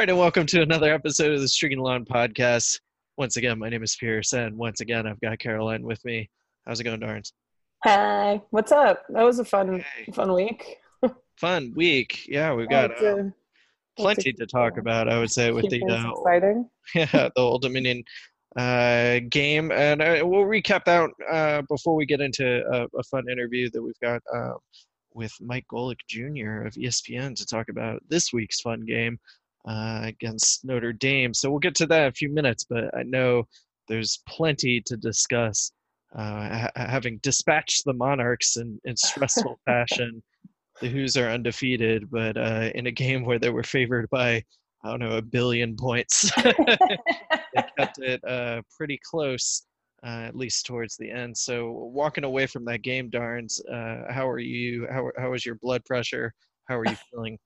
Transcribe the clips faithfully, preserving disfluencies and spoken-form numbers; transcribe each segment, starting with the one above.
right, and welcome to another episode of the Streaking Lawn Podcast. Once again, my name is Pierce, and once again, I've got Caroline with me. How's it going, Darns? Hi. What's up? That was a fun, hey. fun week. Fun week. Yeah, we've got uh, a, plenty to talk fun. about, I would say, with Keep the uh, exciting. Yeah, the Old Dominion uh, game. And uh, we'll recap that uh, before we get into a, a fun interview that we've got uh, with Mike Golic Junior of E S P N to talk about this week's fun game. Uh, against Notre Dame. So we'll get to that in a few minutes, but I know there's plenty to discuss, uh, ha- having dispatched the Monarchs in, in stressful fashion. The Hoos are undefeated, but uh, in a game where they were favored by, I don't know, a billion points. They kept it uh, pretty close, uh, at least towards the end. So walking away from that game, Darns, uh, how are you? How, how is your blood pressure? How are you feeling?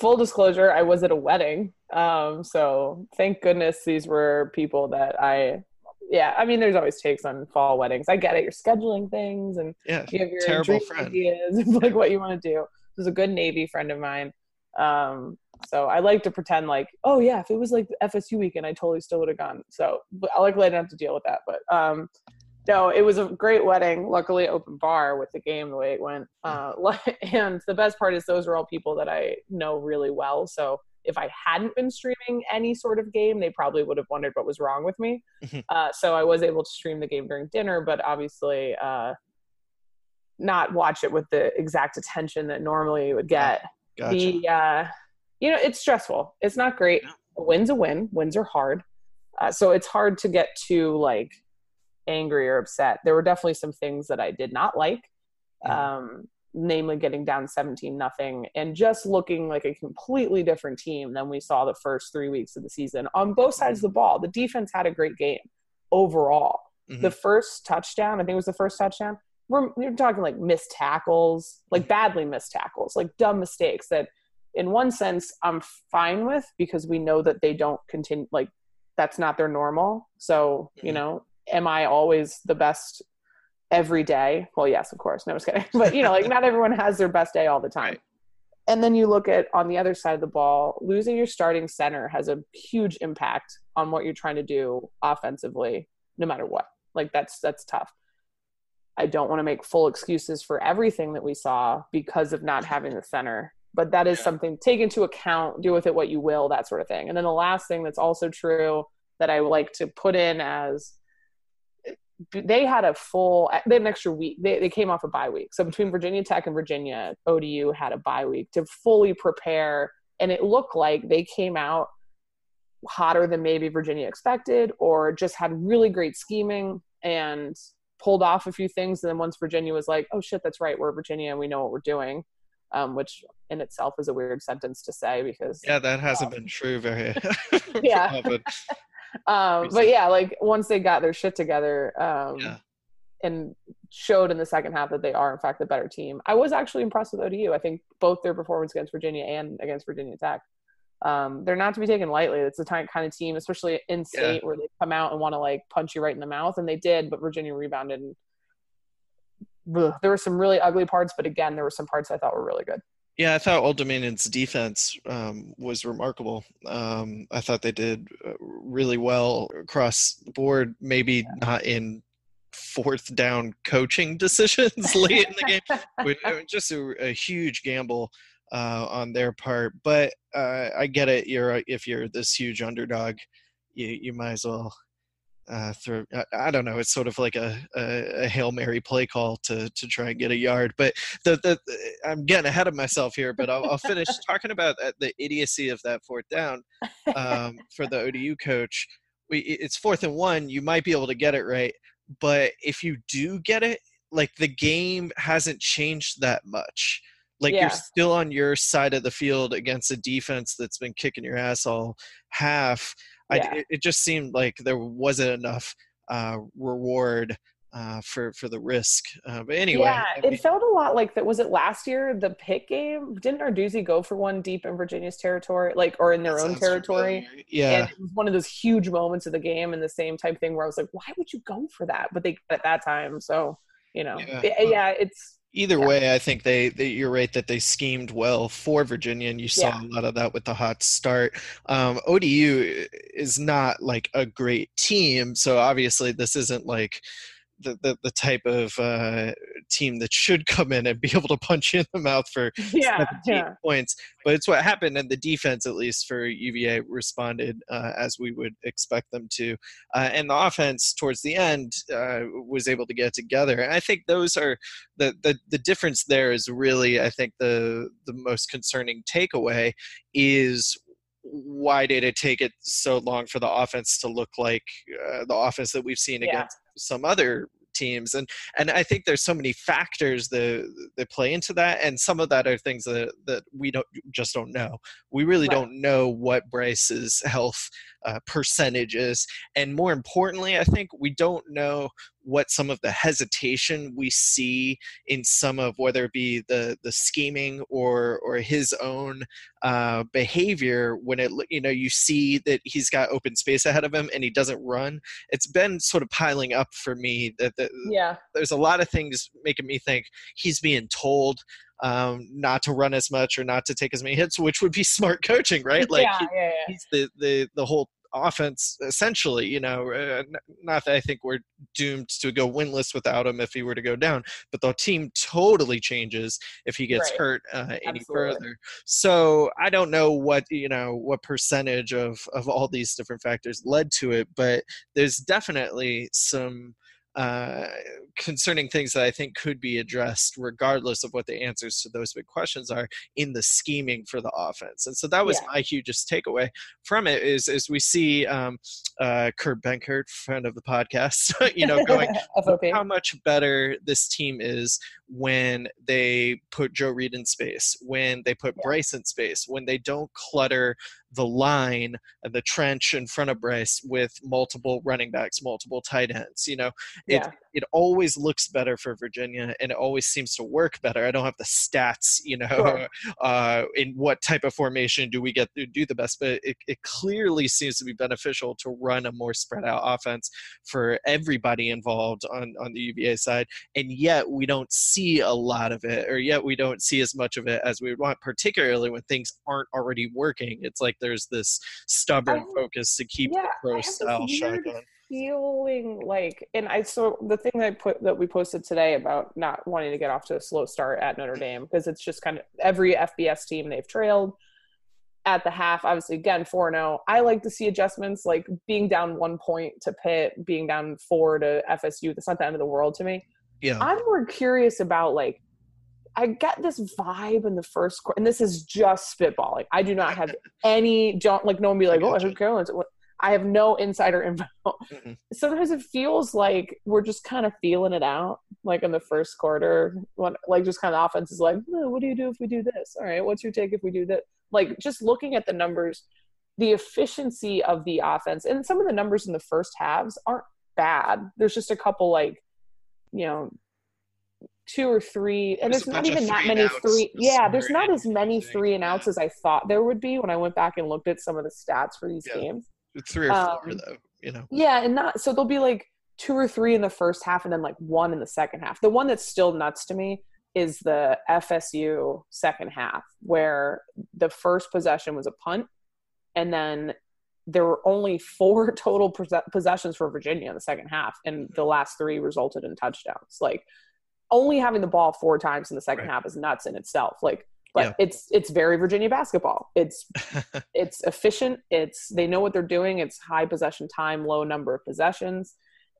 Full disclosure, I was at a wedding, um, so thank goodness these were people that I, yeah, I mean, there's always takes on fall weddings. I get it, you're scheduling things, and yeah, you have your terrible friend. ideas of like what you want to do. There's a good Navy friend of mine, um, so I like to pretend like, oh yeah, if it was like the F S U weekend, I totally still would have gone. So I like I don't have to deal with that, but um, no, it was a great wedding. Luckily, open bar with the game the way it went. Uh, and the best part is those are all people that I know really well. So if I hadn't been streaming any sort of game, they probably would have wondered what was wrong with me. Uh, so I was able to stream the game during dinner, but obviously uh, not watch it with the exact attention that normally you would get. Gotcha. The uh, you know, it's stressful. It's not great. A win's a win. Wins are hard. Uh, so it's hard to get too, like, angry or upset. There were definitely some things that I did not like, um, namely getting down seventeen nothing and just looking like a completely different team than we saw the first three weeks of the season on both sides of the ball. The defense had a great game overall. Mm-hmm. The first touchdown, I think it was the first touchdown, we're, we're talking like missed tackles, like badly missed tackles, like dumb mistakes that in one sense I'm fine with because we know that they don't continue, like that's not their normal. So, you know, am I always the best every day? Well, yes, of course. No, I'm just kidding. But, you know, like not everyone has their best day all the time. Right. And then you look at on the other side of the ball, losing your starting center has a huge impact on what you're trying to do offensively, no matter what. Like that's that's tough. I don't want to make full excuses for everything that we saw because of not having the center. But that is yeah. something to take into account, do with it what you will, that sort of thing. And then the last thing that's also true that I like to put in as – they had a full – they had an extra week. They they came off a bye week. So between Virginia Tech and Virginia, O D U had a bye week to fully prepare. And it looked like they came out hotter than maybe Virginia expected or just had really great scheming and pulled off a few things. And then once Virginia was like, oh, shit, that's right, we're Virginia and we know what we're doing, um, which in itself is a weird sentence to say because – yeah, that hasn't um, been true very – yeah. Um, but yeah, like once they got their shit together um, yeah. and showed in the second half that they are in fact the better team. I was actually impressed with O D U. I think both their performance against Virginia and against Virginia Tech, um, they're not to be taken lightly. It's the kind of team, especially in state yeah. where they come out and want to like punch you right in the mouth. And they did, but Virginia rebounded. And ugh, there were some really ugly parts, but again, there were some parts I thought were really good. Yeah, I thought Old Dominion's defense um, was remarkable. Um, I thought they did really well across the board, maybe yeah. not in fourth down coaching decisions late in the game. It was just a, a huge gamble uh, on their part. But uh, I get it. You're if you're this huge underdog, you, you might as well uh, throw – I don't know. It's sort of like a, a, a Hail Mary play call to, to try and get a yard. But the, the – I'm getting ahead of myself here, but I'll, I'll finish talking about that, the idiocy of that fourth down um, for the O D U coach. We, it's fourth and one. You might be able to get it right, but if you do get it, like the game hasn't changed that much. Like yeah. you're still on your side of the field against a defense that's been kicking your ass all half. Yeah. I, it, it just seemed like there wasn't enough uh, reward Uh, for for the risk, uh, but anyway. Yeah, I mean, it felt a lot like that. Was it last year the Pitt game? Didn't Arduzzi go for one deep in Virginia's territory, like or in their own territory? Familiar. Yeah, and it was one of those huge moments of the game, and the same type thing where I was like, why would you go for that? But they got it that time, so you know, yeah, it, yeah it's Either yeah. way, I think they, they, you're right that they schemed well for Virginia, and you saw yeah. a lot of that with the hot start. Um, O D U is not like a great team, so obviously this isn't like the the, the type of uh, team that should come in and be able to punch you in the mouth for yeah, seventeen yeah. points. But it's what happened, and the defense, at least for U V A, responded uh, as we would expect them to. Uh, and the offense towards the end uh, was able to get together. And I think those are the, the the difference there is really, I think, the the most concerning takeaway is why did it take it so long for the offense to look like uh, the offense that we've seen yeah. against some other teams. And and I think there's so many factors that that play into that, and some of that are things that that we don't just don't know. We really right. don't know what Bryce's health uh, percentage is, and more importantly, I think we don't know what some of the hesitation we see in some of, whether it be the the scheming or or his own uh, behavior, when it you know you see that he's got open space ahead of him and he doesn't run. It's been sort of piling up for me that, that yeah. there's a lot of things making me think he's being told Um, not to run as much or not to take as many hits, which would be smart coaching, right? Like yeah, he, yeah, yeah. he's the, the, the whole offense essentially, you know, uh, not that I think we're doomed to go winless without him if he were to go down, but the team totally changes if he gets right. hurt uh, any further. So I don't know what, you know, what percentage of, of all these different factors led to it, but there's definitely some Uh, concerning things that I think could be addressed regardless of what the answers to those big questions are in the scheming for the offense. And so that was yeah. my hugest takeaway from it is, is we see um, uh, Kurt Benkert, friend of the podcast, you know, going how much better this team is when they put Joe Reed in space, when they put yeah. Bryce in space, when they don't clutter the line and the trench in front of Bryce with multiple running backs, multiple tight ends. You know, it, yeah. it always looks better for Virginia, and it always seems to work better. I don't have the stats, you know, sure. uh, in what type of formation do we get to do the best, but it, it clearly seems to be beneficial to run a more spread out offense for everybody involved on, on the U V A side. And yet we don't see a lot of it, or yet we don't see as much of it as we would want, particularly when things aren't already working. It's like there's this stubborn I, focus to keep yeah, the pro style shotgun. Feeling like, and I so the thing that I put that we posted today about not wanting to get off to a slow start at Notre Dame, because it's just kind of every F B S team they've trailed at the half. Obviously, again, four and oh. I like to see adjustments, like being down one point to Pitt, being down four to F S U. That's not the end of the world to me. Yeah, I'm more curious about like I get this vibe in the first quarter, and this is just spitballing. Like, I do not have any don't like no one be like, oh, I heard Carolyn's. I have no insider info. Mm-hmm. Sometimes it feels like we're just kind of feeling it out, like in the first quarter, when, like just kind of offense is like, oh, what do you do if we do this? All right, what's your take if we do that? Like just looking at the numbers, the efficiency of the offense, and some of the numbers in the first halves aren't bad. There's just a couple like, you know, two or three, and there's, there's not even that many three. Yeah, there's not as many three and outs as I thought there would be when I went back and looked at some of the stats for these yeah. games. Three or four, um, though, you know. Yeah, and not – so there'll be, like, two or three in the first half and then, like, one in the second half. The one that's still nuts to me is the F S U second half, where the first possession was a punt, and then there were only four total possessions for Virginia in the second half, and the last three resulted in touchdowns. Like, only having the ball four times in the second right. half is nuts in itself. Like, But yeah. it's it's very Virginia basketball. It's it's efficient. It's they know what they're doing. It's high possession time, low number of possessions,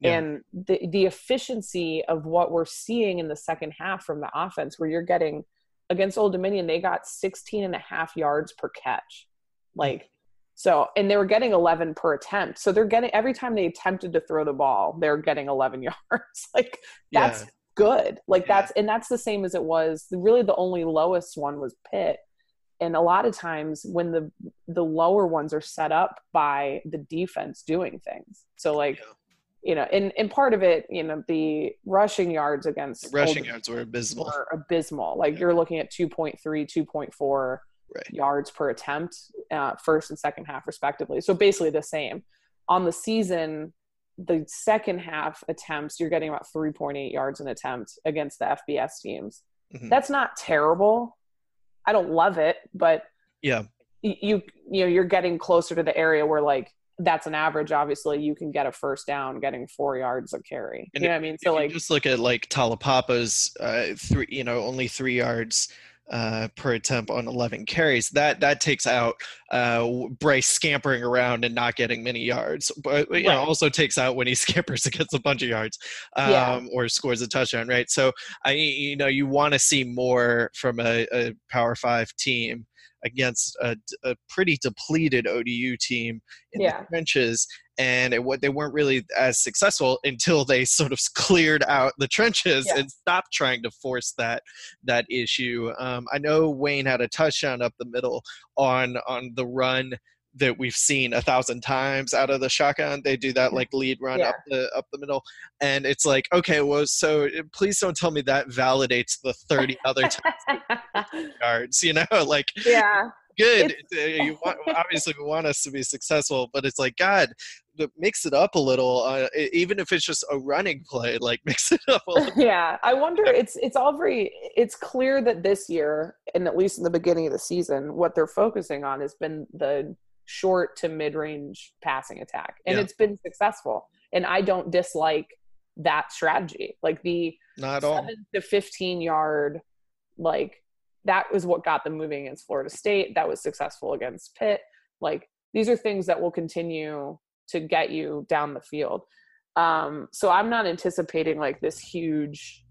yeah. and the the efficiency of what we're seeing in the second half from the offense, where you're getting against Old Dominion, they got sixteen and a half yards per catch, like so, and they were getting eleven per attempt. So they're getting every time they attempted to throw the ball, they're getting eleven yards. Like that's. Yeah. good like yeah. that's and that's the same as it was. Really the only lowest one was Pitt, and a lot of times when the the lower ones are set up by the defense doing things, so like yeah. you know, and and part of it, you know, the rushing yards against the rushing yards were abysmal were abysmal like yeah. you're looking at two point three, two point four right. yards per attempt uh first and second half respectively, so basically the same on the season. the second half attempts, you're getting about three point eight yards an attempt against the F B S teams. Mm-hmm. That's not terrible. I don't love it, but yeah, you you know, you're getting closer to the area where, like, that's an average. Obviously, you can get a first down getting four yards of carry. And you know if, what I mean? So, like, just look at like Talapapa's, uh, three, you know, only three yards uh, per attempt on eleven carries. That that takes out uh, Bryce scampering around and not getting many yards, but you right. know, also takes out when he scampers and gets a bunch of yards um, yeah. or scores a touchdown. Right. So I, you know, you want to see more from a, a Power Five team against a, a pretty depleted O D U team in yeah. the trenches, and it, what, they weren't really as successful until they sort of cleared out the trenches yeah. and stopped trying to force that that issue. Um, I know Wayne had a touchdown up the middle on on the run that we've seen a thousand times out of the shotgun. They do that like lead run yeah. up the up the middle, and it's like, okay, well, so please don't tell me that validates the thirty other times yards, you know, like yeah good you want, obviously we want us to be successful, but it's like, God, mix it up a little, uh, even if it's just a running play, like mix it up a little. Yeah, I wonder, it's it's all very it's clear that this year, and at least in the beginning of the season, what they're focusing on has been the short to mid-range passing attack, and yeah. it's been successful, and I don't dislike that strategy. Like the not seven all. to fifteen yard, like that was what got them moving against Florida State. That was successful against Pitt. Like these are things that will continue to get you down the field. Um, so I'm not anticipating like this huge,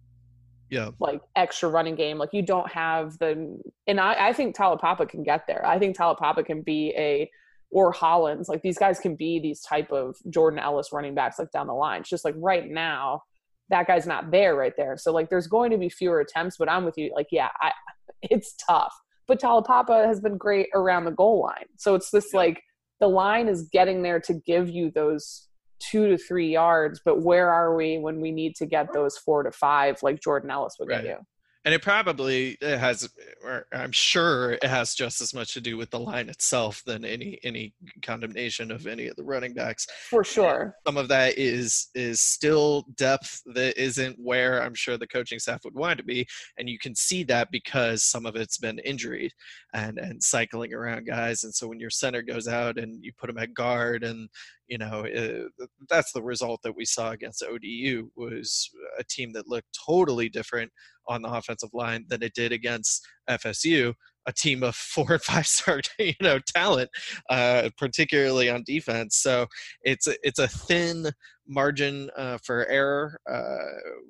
yeah, like extra running game. Like you don't have the, and I, I think Talapapa can get there. I think Talapapa can be a or Hollins, like these guys can be these type of Jordan Ellis running backs, like down the line. It's just like right now, that guy's not there right there. So like, there's going to be fewer attempts, but I'm with you. Like, yeah, I, it's tough, but Talapapa has been great around the goal line. So it's this, yeah. like the line is getting there to give you those two to three yards, but where are we when we need to get those four to five, like Jordan Ellis would right. do? And it probably it has, or I'm sure it has just as much to do with the line itself than any any condemnation of any of the running backs. For sure. And some of that is is still depth that isn't where I'm sure the coaching staff would want it to be. And you can see that because some of it's been injury and, and cycling around guys. And so when your center goes out and you put them at guard and, you know, uh, that's the result that we saw against O D U, was a team that looked totally different on the offensive line than it did against F S U, a team of four and five star, you know, talent, uh, particularly on defense. So it's a, it's a thin margin uh, for error uh,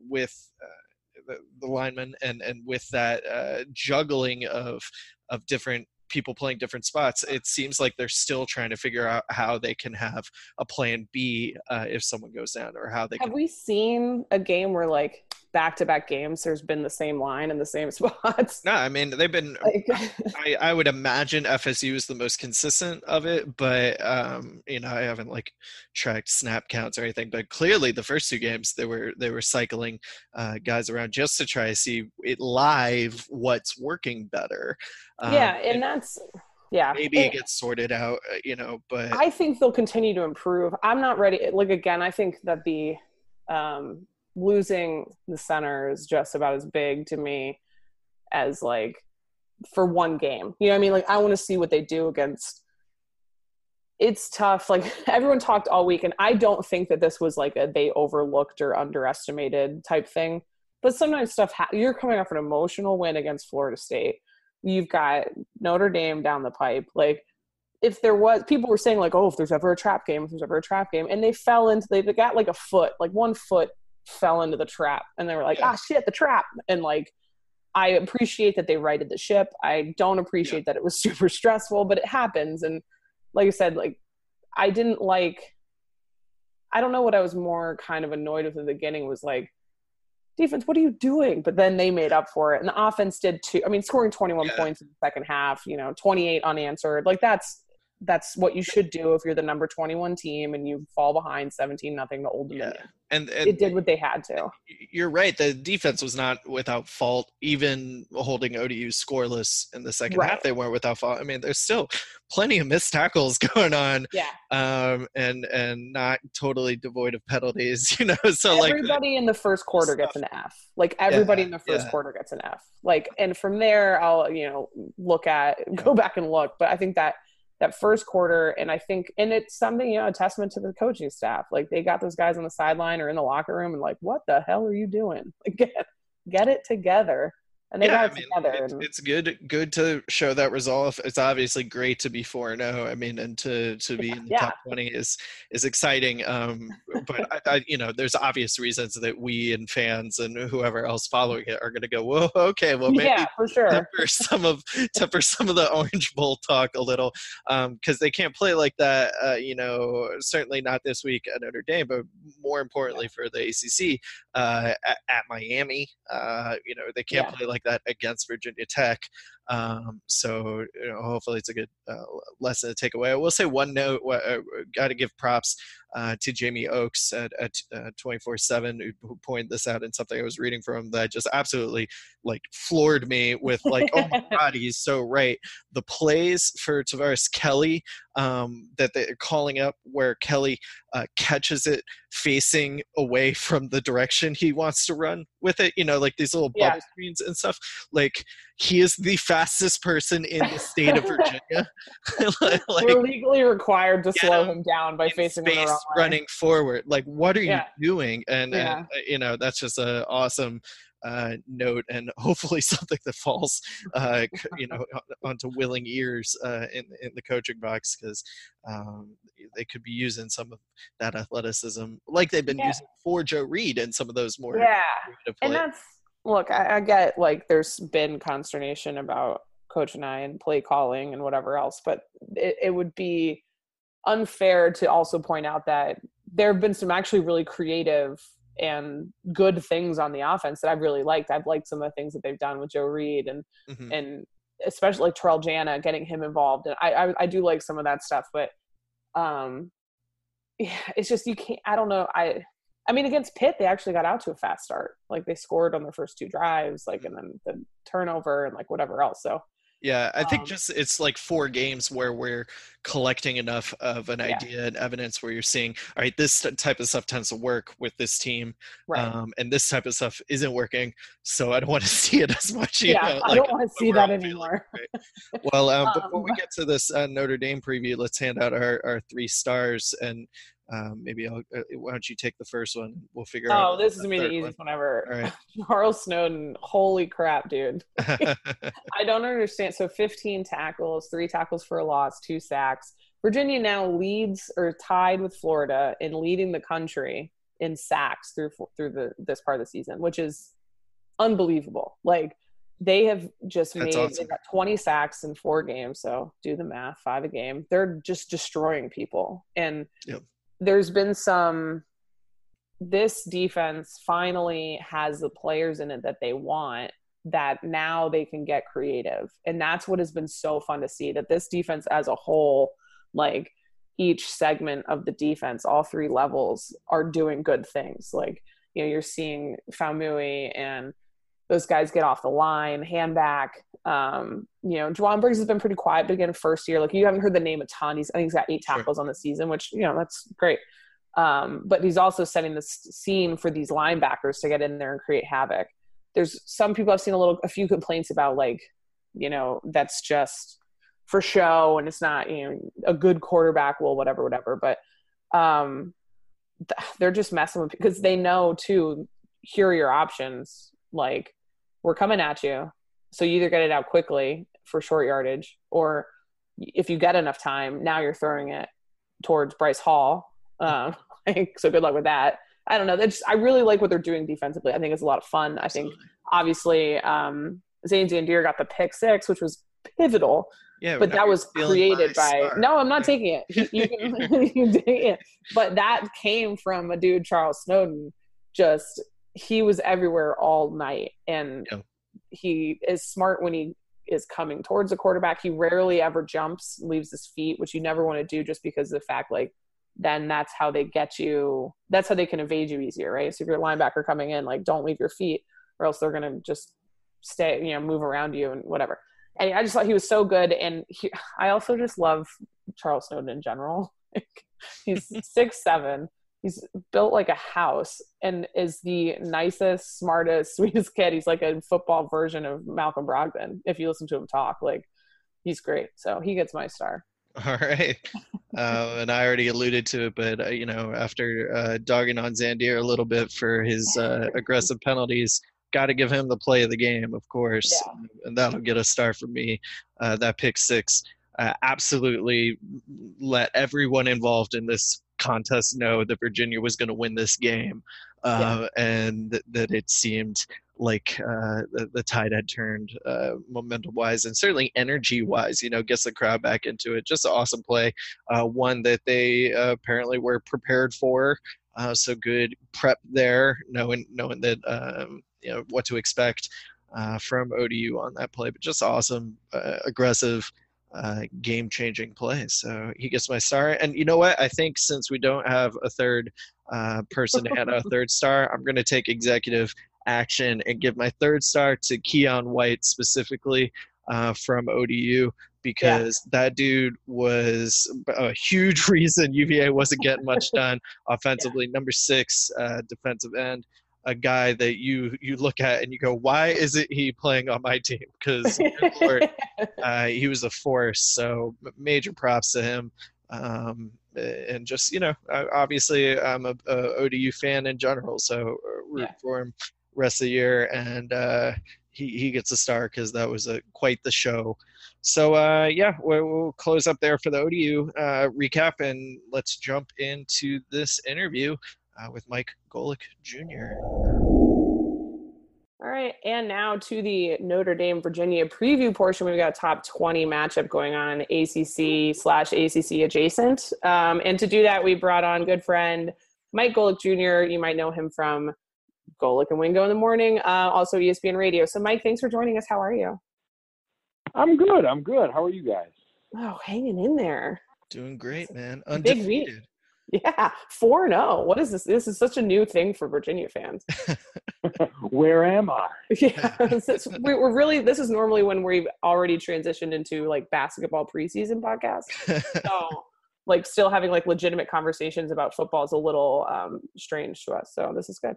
with uh, the, the linemen, and and with that uh, juggling of of different people playing different spots, it seems like they're still trying to figure out how they can have a plan B uh, if someone goes down, or how they have can... we seen a game where like back-to-back games there's been the same line and the same spots? No, I mean, they've been like... I, I would imagine F S U is the most consistent of it, but um, you know, I haven't like tracked snap counts or anything, but clearly the first two games they were they were cycling uh, guys around just to try to see it live what's working better. Um, yeah, and, and that's yeah. Maybe it gets sorted out, you know. But I think they'll continue to improve. I'm not ready. Like again, I think that the um, losing the center is just about as big to me as like for one game. You know what I mean? Like I want to see what they do against. It's tough. Like everyone talked all week, and I don't think that this was like a they overlooked or underestimated type thing. But sometimes stuff ha- you're coming off an emotional win against Florida State. You've got Notre Dame down the pipe. Like if there was, people were saying like, oh, if there's ever a trap game, if there's ever a trap game, and they fell into, they got like a foot, like one foot fell into the trap, and they were like, yeah. ah, shit, the trap. And like, I appreciate that they righted the ship. I don't appreciate yeah. that it was super stressful, but it happens. And like I said, like I didn't like, I don't know what I was more kind of annoyed with in the beginning was like, defense, what are you doing? But then they made up for it, and the offense did too. I mean, scoring twenty-one yeah. points in the second half, you know, twenty-eight unanswered, like that's that's what you should do if you're the number twenty-one team and you fall behind seventeen nothing to Old Dominion. Yeah. And, and it did what they had to. You're right. The defense was not without fault, even holding O D U scoreless in the second right. half. They weren't without fault. I mean, there's still plenty of missed tackles going on. Yeah. Um, and, and not totally devoid of penalties, you know? So everybody like everybody in the first quarter stuff. gets an F. Like everybody yeah, in the first yeah. quarter gets an F. Like, and from there I'll, you know, look at, go back and look. But I think that, that first quarter, and I think, and it's something, you know, a testament to the coaching staff. Like, they got those guys on the sideline or in the locker room and like, what the hell are you doing? Like, get, get it together. And they yeah, got it I mean, together. It, it's good good to show that resolve. It's obviously great to be four and oh. I mean, and to, to be yeah, in the yeah. top twenty is is exciting. Um, but, I, I, you know, there's obvious reasons that we and fans and whoever else following it are going to go, whoa, okay, well, maybe yeah, for sure. temper, some of, temper some of the Orange Bowl talk a little, because um, they can't play like that, uh, you know, certainly not this week at Notre Dame, but more importantly yeah. for the A C C uh, at, at Miami, uh, you know, they can't yeah. play like that against Virginia Tech. Um, so you know, hopefully it's a good uh, lesson to take away. I will say one note, uh, got to give props uh, to Jamie Oaks at, at uh, twenty-four seven, who pointed this out in something I was reading from that just absolutely like floored me with like, oh my God, he's so right. The plays for Tavares Kelly um, that they're calling up where Kelly uh, catches it facing away from the direction he wants to run with it, you know, like these little bubble yeah. screens and stuff. Like, he is the fastest person in the state of Virginia. Like, we're legally required to slow him down by facing space, the wrong way. Running forward. Like, what are yeah. you doing? And, yeah. and, you know, that's just an awesome uh, note, and hopefully something that falls, uh, you know, onto willing ears uh, in, in the coaching box, because um, they could be using some of that athleticism like they've been yeah. using for Joe Reed and some of those more. Yeah, and that's, look, I, I get, like, there's been consternation about Coach and I and play calling and whatever else, but it, it would be unfair to also point out that there have been some actually really creative and good things on the offense that I've really liked. I've liked some of the things that they've done with Joe Reed and mm-hmm. and especially like Terrell Jana, getting him involved. And I, I I do like some of that stuff, but um, yeah, it's just you can't – I don't know. I I mean, against Pitt, they actually got out to a fast start. Like, they scored on their first two drives, like, and then the turnover and, like, whatever else. So, yeah, I think um, just it's like four games where we're collecting enough of an yeah. idea and evidence where you're seeing, all right, this type of stuff tends to work with this team, right. um, and this type of stuff isn't working, so I don't want to see it as much. You yeah, know, I like, don't want to see that anymore. Right? Well, um, um, before we get to this uh, Notre Dame preview, let's hand out our, our three stars, and um, maybe I'll, uh, why don't you take the first one? We'll figure oh, out. Oh, this is going to be the easiest one, one ever. All right. Charles Snowden, holy crap, dude. I don't understand. So fifteen tackles, three tackles for a loss, two sacks. Virginia now leads or tied with Florida in leading the country in sacks through through the this part of the season, which is unbelievable. Like, they have just made awesome. They got twenty sacks in four games. So do the math, five a game. They're just destroying people. And yep. there's been some – this defense finally has the players in it that they want, that now they can get creative. And that's what has been so fun to see, that this defense as a whole, like each segment of the defense, all three levels are doing good things. Like, you know, you're seeing Faumui and those guys get off the line, hand back. Um, you know, Juwan Briggs has been pretty quiet, but again, first year, like you haven't heard the name a ton. He's, I think he's got eight tackles sure. on the season, which, you know, that's great. Um, but he's also setting the scene for these linebackers to get in there and create havoc. There's some people I've seen a little, a few complaints about, like, you know, that's just for show and it's not, you know, a good quarterback will whatever, whatever. But um, they're just messing with, because they know too, here are your options. Like, we're coming at you. So you either get it out quickly for short yardage, or if you get enough time, now you're throwing it towards Bryce Hall. Um, like, so good luck with that. I don't know. Just, I really like what they're doing defensively. I think it's a lot of fun. I think, obviously, um, Zane Zandir got the pick six, which was pivotal. Yeah, but that was created by – no, I'm not taking it. You, you, you did it. But that came from a dude, Charles Snowden. Just – he was everywhere all night, and yeah. he is smart when he is coming towards the quarterback. He rarely ever jumps, leaves his feet, which you never want to do just because of the fact, like, then that's how they get you. That's how they can evade you easier, right? So if you're a linebacker coming in, like, don't leave your feet or else they're going to just stay, you know, move around you and whatever. And I just thought he was so good. And he, I also just love Charles Snowden in general. He's six seven. He's built like a house and is the nicest, smartest, sweetest kid. He's like a football version of Malcolm Brogdon. If you listen to him talk, like, he's great. So he gets my star. All right. Um, and I already alluded to it, but, uh, you know, after uh, dogging on Zandir a little bit for his uh, aggressive penalties, got to give him the play of the game, of course. Yeah. And that'll get a star from me. Uh, that pick six uh, absolutely let everyone involved in this contest know that Virginia was going to win this game. Uh, yeah. And th- that it seemed like uh, the, the tide had turned uh, momentum-wise and certainly energy-wise, you know, gets the crowd back into it. Just an awesome play, uh, one that they uh, apparently were prepared for. Uh, so good prep there, knowing knowing that, um, you know, what to expect uh, from O D U on that play. But just awesome, uh, aggressive, uh, game-changing play. So he gets my star. And you know what? I think since we don't have a third uh, person to hand out a third star, I'm going to take executive action and give my third star to Keon White specifically uh, from O D U, because yeah. that dude was a huge reason U V A wasn't getting much done offensively. Yeah. Number six uh, defensive end, a guy that you you look at and you go, why is it he playing on my team? Because uh, he was a force. So major props to him. Um, and just, you know, obviously I'm a, a O D U fan in general, so root yeah. for him rest of the year. And uh, he, he gets a star because that was a, quite the show. So, uh, yeah, we'll, we'll close up there for the O D U uh, recap, and let's jump into this interview uh, with Mike Golic Junior All right, and now to the Notre Dame-Virginia preview portion. We've got a top twenty matchup going on, A C C slash A C C adjacent. Um, and to do that, we brought on good friend Mike Golic Junior You might know him from Golic and Wingo in the Morning, uh, also E S P N Radio. So, Mike, thanks for joining us. How are you? I'm good. I'm good. How are you guys? Oh, hanging in there. Doing great, man. Undefeated. Big week. Yeah, four and oh. What is this? This is such a new thing for Virginia fans. Where am I? Yeah, it's, we're really. This is normally when we've already transitioned into like basketball preseason podcasts. So, like, still having like legitimate conversations about football is a little um, strange to us. So this is good.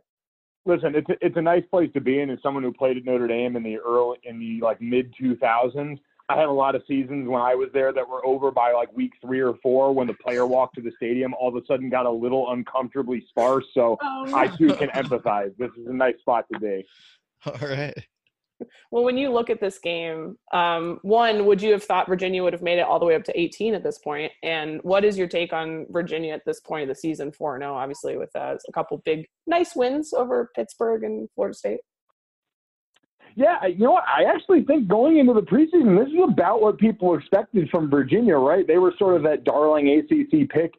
Listen, it's a, it's a nice place to be in. As someone who played at Notre Dame in the early in the like mid two thousands, I had a lot of seasons when I was there that were over by like week three or four when the player walk to the stadium all of a sudden got a little uncomfortably sparse. So oh, no. I too can empathize. This is a nice spot to be. All right. Well, when you look at this game, um, one, would you have thought Virginia would have made it all the way up to eighteen at this point? And what is your take on Virginia at this point of the season, four and oh, obviously, with uh, a couple big, nice wins over Pittsburgh and Florida State? Yeah, you know what? I actually think going into the preseason, this is about what people expected from Virginia, right? They were sort of that darling A C C pick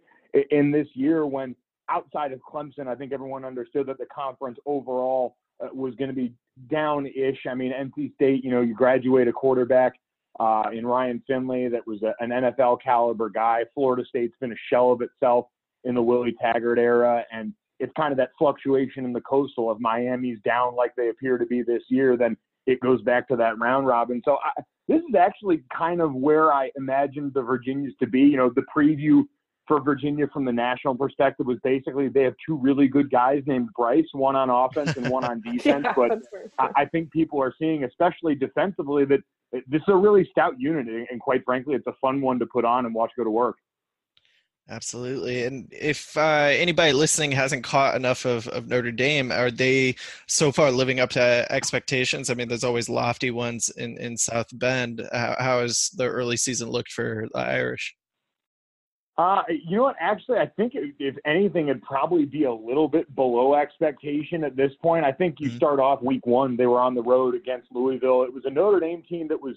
in this year when, outside of Clemson, I think everyone understood that the conference overall uh, was going to be down-ish. I mean, N C State, you know, you graduate a quarterback uh, in Ryan Finley that was a, an N F L-caliber guy. Florida State's been a shell of itself in the Willie Taggart era, and it's kind of that fluctuation in the coastal of Miami's down like they appear to be this year, then it goes back to that round robin. So I, this is actually kind of where I imagined the Virginias to be. You know, the preview for Virginia from the national perspective was basically they have two really good guys named Bryce, one on offense and one on defense. yeah, but I, I think people are seeing, especially defensively, that this is a really stout unit. And quite frankly, it's a fun one to put on and watch go to work. Absolutely. And if uh, anybody listening hasn't caught enough of, of Notre Dame, are they so far living up to expectations? I mean, there's always lofty ones in, in South Bend. How, how has the early season looked for the Irish? Uh, you know what? Actually, I think it, if anything, it'd probably be a little bit below expectation at this point. I think you mm-hmm. start off week one, they were on the road against Louisville. It was a Notre Dame team that was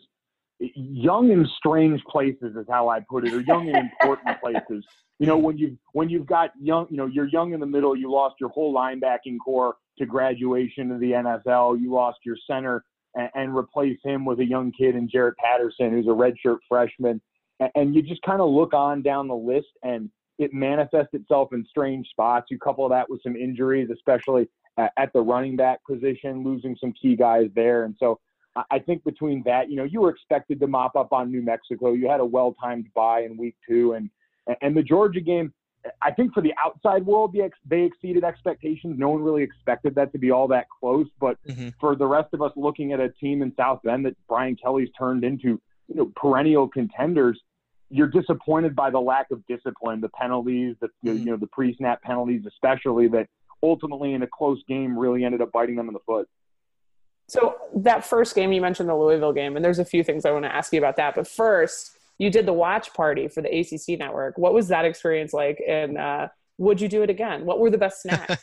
young in strange places, is how I put it, or young in important places. You know, when you when you've got young, you know, you're young in the middle. You lost your whole linebacking core to graduation to the N F L. You lost your center and, and replace him with a young kid in Jarrett Patterson, who's a redshirt freshman. And, and you just kind of look on down the list, and it manifests itself in strange spots. You couple that with some injuries, especially uh, at the running back position, losing some key guys there. And so I, I think between that, you know, you were expected to mop up on New Mexico. You had a well-timed bye in week two, and and the Georgia game, I think for the outside world, they exceeded expectations. No one really expected that to be all that close. But mm-hmm. for the rest of us looking at a team in South Bend that Brian Kelly's turned into, you know, perennial contenders, you're disappointed by the lack of discipline, the penalties, the mm-hmm. you know, the pre-snap penalties especially, that ultimately in a close game really ended up biting them in the foot. So that first game, you mentioned the Louisville game, and there's a few things I want to ask you about that. But first, you did the watch party for the A C C network. What was that experience like? And uh, would you do it again? What were the best snacks?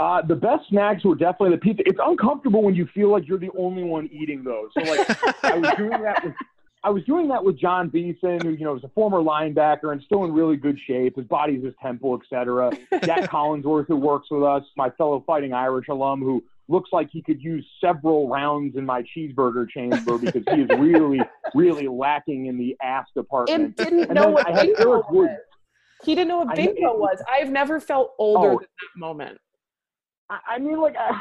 uh, the best snacks were definitely the pizza. It's uncomfortable when you feel like you're the only one eating those. So like I was doing that with, I was doing that with John Beeson, who, you know, is a former linebacker and still in really good shape. His body's his temple, et cetera. Jack Collinsworth, who works with us, my fellow Fighting Irish alum, who looks like he could use several rounds in my cheeseburger chamber because he is really, really lacking in the ass department. And didn't and know what bingo was. Wood. He didn't know what bingo was. I've never felt older oh, than that moment. I, I mean, like, I,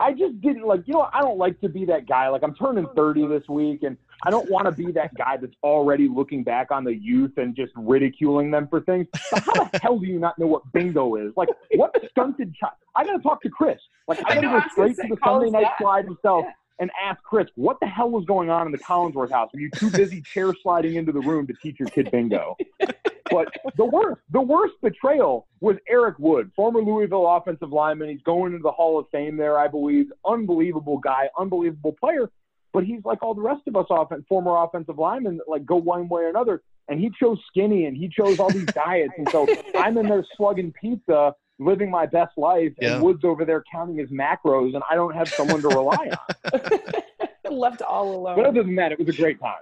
I just didn't, like, you know, I don't like to be that guy. Like, I'm turning thirty this week, and I don't want to be that guy that's already looking back on the youth and just ridiculing them for things. But how the hell do you not know what bingo is? Like, what stunted child? I got to talk to Chris. Like, I got to go straight to the Sunday night slide himself and ask Chris, what the hell was going on in the Collinsworth house? Were you too busy chair sliding into the room to teach your kid bingo? But the worst, the worst betrayal was Eric Wood, former Louisville offensive lineman. He's going into the Hall of Fame there, I believe. Unbelievable guy, unbelievable player. But he's like all the rest of us off- former offensive linemen that, like, go one way or another. And he chose skinny, and he chose all these diets. And so I'm in there slugging pizza, living my best life, yeah. and Wood's over there counting his macros, and I don't have someone to rely on. Left all alone. But other than that, it was a great time.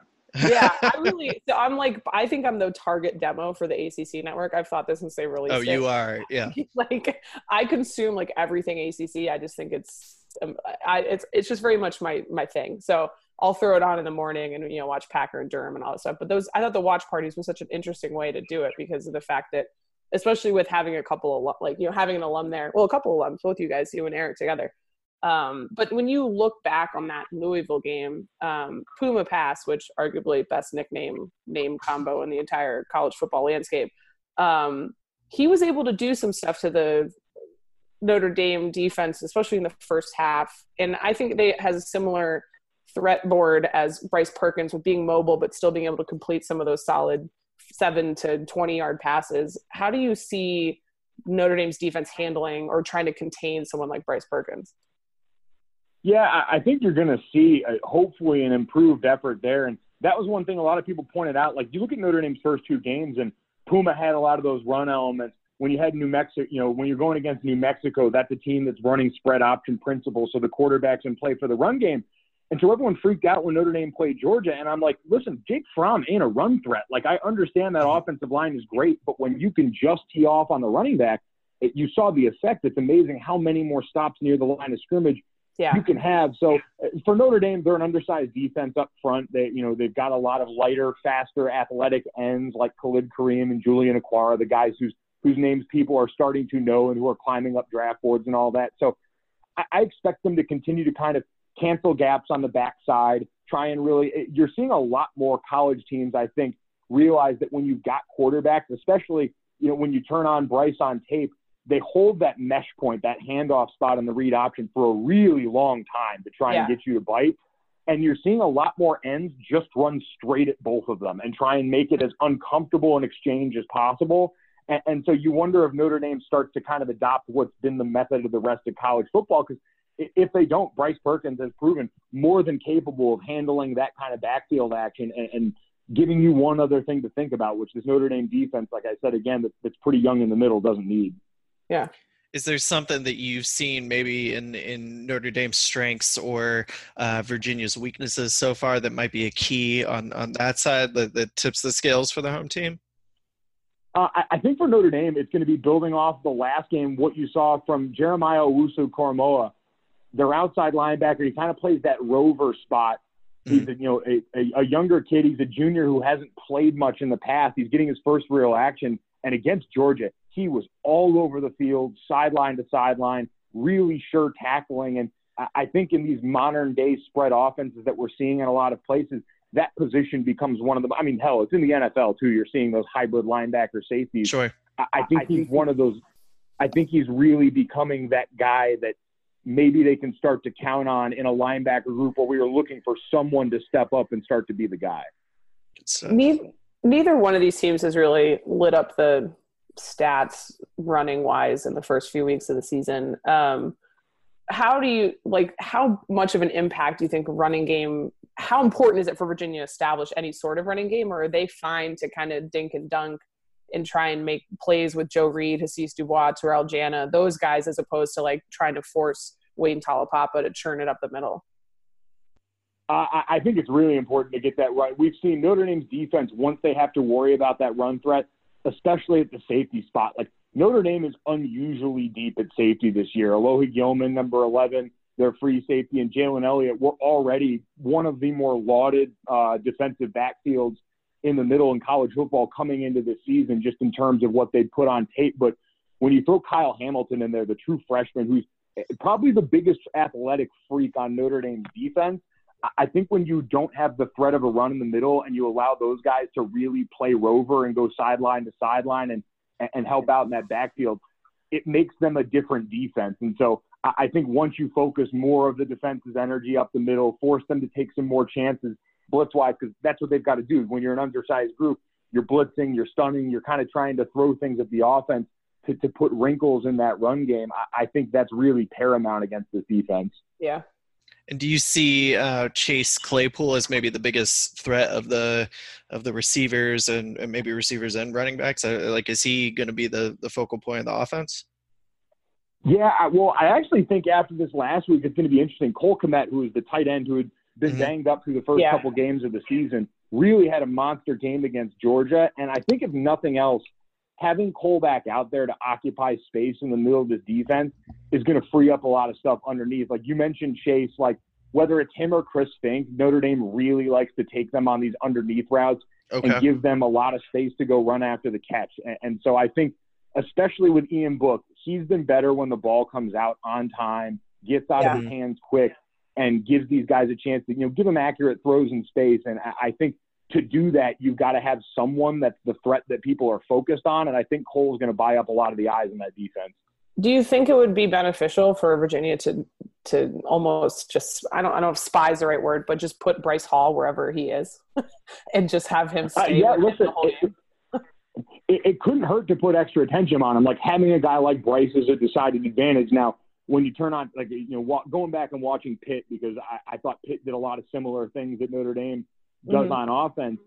Yeah, I really – so I'm like – I think I'm the target demo for the A C C network. I've thought this since they released it. Oh, you are, yeah. Like, I consume, like, everything A C C. I just think it's – Um, I, it's it's just very much my my thing. So I'll throw it on in the morning and, you know, watch Packer and Durham and all that stuff. But those, I thought the watch parties were such an interesting way to do it because of the fact that, especially with having a couple of, like, you know, having an alum there, well, a couple of alums, both you guys, you and Eric together. Um, but when you look back on that Louisville game, um, Puma Pass, which arguably best nickname name combo in the entire college football landscape, um, he was able to do some stuff to the Notre Dame defense, especially in the first half. And I think they has a similar threat board as Bryce Perkins with being mobile, but still being able to complete some of those solid seven to twenty yard passes. How do you see Notre Dame's defense handling or trying to contain someone like Bryce Perkins? Yeah, I think you're going to see uh, hopefully an improved effort there. And that was one thing a lot of people pointed out. Like, you look at Notre Dame's first two games and Puma had a lot of those run elements. When you had New Mexico, you know, when you're going against New Mexico, that's a team that's running spread option principle. So the quarterback's in play for the run game. And so everyone freaked out when Notre Dame played Georgia. And I'm like, listen, Jake Fromm ain't a run threat. Like, I understand that offensive line is great, but when you can just tee off on the running back, it, you saw the effect. It's amazing how many more stops near the line of scrimmage yeah. you can have. So for Notre Dame, they're an undersized defense up front. They, you know, they've got a lot of lighter, faster, athletic ends like Khalid Kareem and Julian Aquara, the guys who's whose names people are starting to know and who are climbing up draft boards and all that. So I, I expect them to continue to kind of cancel gaps on the backside, try and really – you're seeing a lot more college teams, I think, realize that when you've got quarterbacks, especially, you know, when you turn on Bryce on tape, they hold that mesh point, that handoff spot in the read option for a really long time to try yeah. and get you to bite. And you're seeing a lot more ends just run straight at both of them and try and make it as uncomfortable an exchange as possible. And so you wonder if Notre Dame starts to kind of adopt what's been the method of the rest of college football, because if they don't, Bryce Perkins has proven more than capable of handling that kind of backfield action and, and giving you one other thing to think about, which is Notre Dame defense, like I said, again, that's, that's pretty young in the middle, doesn't need. Yeah. Is there something that you've seen maybe in, in Notre Dame's strengths or uh, Virginia's weaknesses so far that might be a key on, on that side that, that tips the scales for the home team? Uh, I think for Notre Dame, it's going to be building off the last game, what you saw from Jeremiah Owusu-Koramoah. They're outside linebacker. He kind of plays that rover spot. He's a, you know, a, a, a younger kid. He's a junior who hasn't played much in the past. He's getting his first real action. And against Georgia, he was all over the field, sideline to sideline, really sure tackling. And I think in these modern day spread offenses that we're seeing in a lot of places, that position becomes one of the – I mean, hell, it's in the N F L too. You're seeing those hybrid linebacker safeties. Sure. I, I think I he's think one of those – I think he's really becoming that guy that maybe they can start to count on in a linebacker group where we are looking for someone to step up and start to be the guy. It's, uh... neither, neither one of these teams has really lit up the stats running-wise in the first few weeks of the season. Um, how do you – like how much of an impact do you think running game – how important is it for Virginia to establish any sort of running game, or are they fine to kind of dink and dunk and try and make plays with Joe Reed, Hasis Dubois, Terrell Jana, those guys, as opposed to like trying to force Wayne Talapapa to churn it up the middle? Uh, I think it's really important to get that right. We've seen Notre Dame's defense, once they have to worry about that run threat, especially at the safety spot. Like Notre Dame is unusually deep at safety this year. Alohi Gilman, number eleven, their free safety, and Jalen Elliott were already one of the more lauded uh, defensive backfields in the middle in college football coming into this season, just in terms of what they put on tape. But when you throw Kyle Hamilton in there, the true freshman, who's probably the biggest athletic freak on Notre Dame's defense, I think when you don't have the threat of a run in the middle and you allow those guys to really play rover and go sideline to sideline and, and help out in that backfield, it makes them a different defense. And so I think once you focus more of the defense's energy up the middle, force them to take some more chances blitz-wise, because that's what they've got to do. When you're an undersized group, you're blitzing, you're stunning, you're kind of trying to throw things at the offense to, to put wrinkles in that run game. I, I think that's really paramount against this defense. Yeah. And do you see uh, Chase Claypool as maybe the biggest threat of the of the receivers and, and maybe receivers and running backs? Like, is he going to be the, the focal point of the offense? Yeah, I, well, I actually think after this last week, it's going to be interesting. Cole Kmet, who is the tight end who had been banged up through the first yeah. couple games of the season, really had a monster game against Georgia. And I think if nothing else, having Cole back out there to occupy space in the middle of this defense is going to free up a lot of stuff underneath. Like you mentioned Chase, like whether it's him or Chris Fink, Notre Dame really likes to take them on these underneath routes okay. and give them a lot of space to go run after the catch. And, and so I think, especially with Ian Book, he's been better when the ball comes out on time, gets out yeah. of his hands quick, and gives these guys a chance to, you know, give them accurate throws in space. And I think to do that, you've got to have someone that's the threat that people are focused on. And I think Cole is going to buy up a lot of the eyes in that defense. Do you think it would be beneficial for Virginia to to almost just, I don't I don't know if spy is the right word, but just put Bryce Hall wherever he is and just have him stay uh, yeah, listen, the whole game? It, it couldn't hurt to put extra attention on him. Like having a guy like Bryce is a decided advantage. Now, when you turn on, like, you know, wa- going back and watching Pitt, because I, I thought Pitt did a lot of similar things that Notre Dame does mm-hmm. on offense,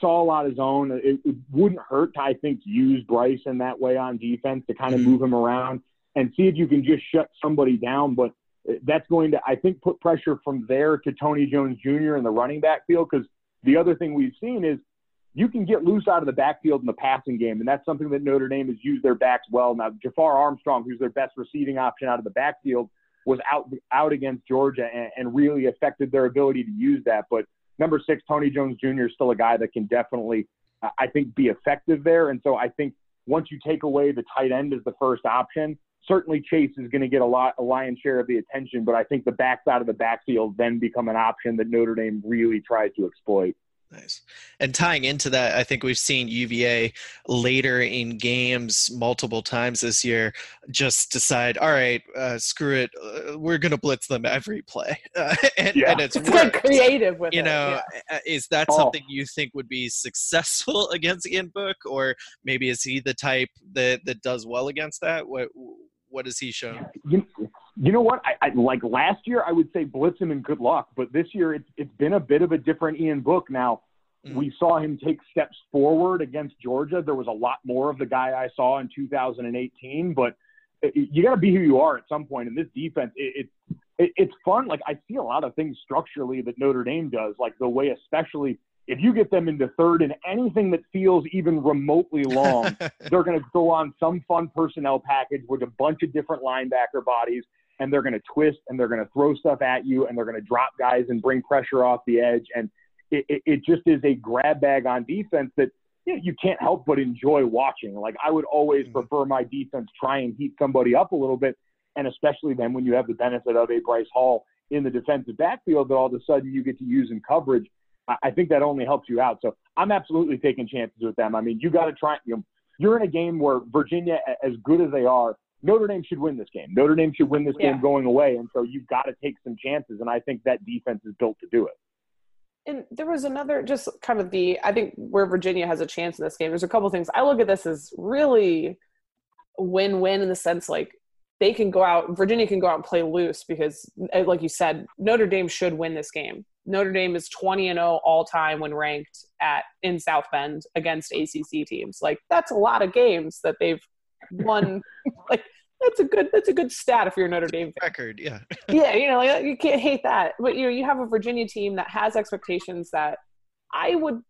saw a lot of zone. It, it wouldn't hurt to, I think, use Bryce in that way on defense to kind of move him around and see if you can just shut somebody down. But that's going to, I think, put pressure from there to Tony Jones Junior in the running back field, because the other thing we've seen is you can get loose out of the backfield in the passing game, and that's something that Notre Dame has used their backs well. Now, Jafar Armstrong, who's their best receiving option out of the backfield, was out out against Georgia and, and really affected their ability to use that. But number six, Tony Jones Junior is still a guy that can definitely, uh, I think, be effective there. And so I think once you take away the tight end as the first option, certainly Chase is going to get a lot, a lion's share of the attention, but I think the backs out of the backfield then become an option that Notre Dame really tries to exploit. Nice. And tying into that, I think we've seen U V A later in games multiple times this year just decide, all right, uh, screw it. Uh, we're going to blitz them every play. Uh, and, yeah. and it's worked. Creative with you it. know, yeah. Is that oh. something you think would be successful against Ian Book? Or maybe is he the type that, that does well against that? What What has he shown? You, you know what? I, I like last year, I would say blitz him and good luck. But this year, it's it's been a bit of a different Ian Book. Now, mm. we saw him take steps forward against Georgia. There was a lot more of the guy I saw in two thousand eighteen. But it, you got to be who you are at some point. And this defense, it, it, it it's fun. Like, I see a lot of things structurally that Notre Dame does, like the way especially – if you get them into third and anything that feels even remotely long, they're going to go on some fun personnel package with a bunch of different linebacker bodies and they're going to twist and they're going to throw stuff at you and they're going to drop guys and bring pressure off the edge. And it, it, it just is a grab bag on defense that you know, you can't help but enjoy watching. Like I would always prefer my defense try and heat somebody up a little bit. And especially then when you have the benefit of a Bryce Hall in the defensive backfield that all of a sudden you get to use in coverage. I, I think that only helps you out. So I'm absolutely taking chances with them. I mean, you got to try, you know, you're in a game where Virginia, as good as they are, Notre Dame should win this game. Notre Dame should win this yeah. game going away. And so you've got to take some chances. And I think that defense is built to do it. And there was another, just kind of the, I think where Virginia has a chance in this game, there's a couple of things. I look at this as really win-win in the sense like they can go out, Virginia can go out and play loose because like you said, Notre Dame should win this game. Notre Dame is twenty and oh all time when ranked at in South Bend against A C C teams. Like that's a lot of games that they've won. Like that's a good that's a good stat if you're a Notre Dame fan. Record, yeah. Yeah, you know, like, you can't hate that. But you know, you have a Virginia team that has expectations that I would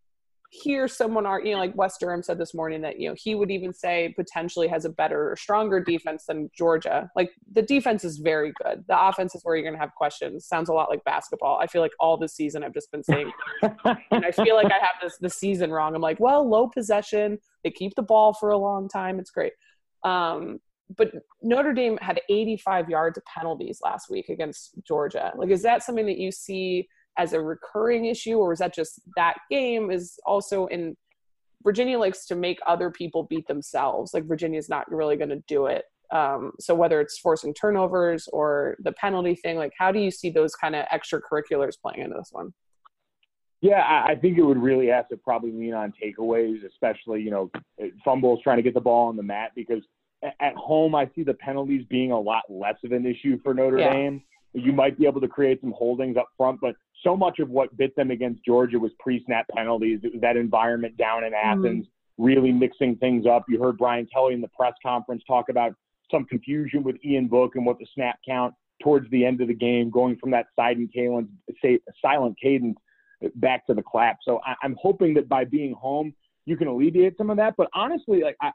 hear someone are you know, like Wes Durham said this morning that you know he would even say potentially has a better or stronger defense than Georgia. Like the defense is very good. The offense is where you're gonna have questions. Sounds a lot like basketball. I feel like all this season I've just been saying and I feel like I have this the season wrong. I'm like, well, low possession, they keep the ball for a long time, it's great. Um But Notre Dame had eighty-five yards of penalties last week against Georgia. Like, is that something that you see as a recurring issue, or is that just that game is also in Virginia likes to make other people beat themselves. Like Virginia's not really going to do it. Um, so whether it's forcing turnovers or the penalty thing, like how do you see those kind of extracurriculars playing into this one? Yeah, I think it would really have to probably lean on takeaways, especially, you know, fumbles trying to get the ball on the mat because at home, I see the penalties being a lot less of an issue for Notre yeah. Dame. You might be able to create some holdings up front, but so much of what bit them against Georgia was pre-snap penalties. It was that environment down in Athens, mm-hmm. really mixing things up. You heard Brian Kelly in the press conference talk about some confusion with Ian Book and what the snap count towards the end of the game, going from that silent cadence, silent cadence back to the clap. So I, I'm hoping that by being home, you can alleviate some of that. But honestly, like I,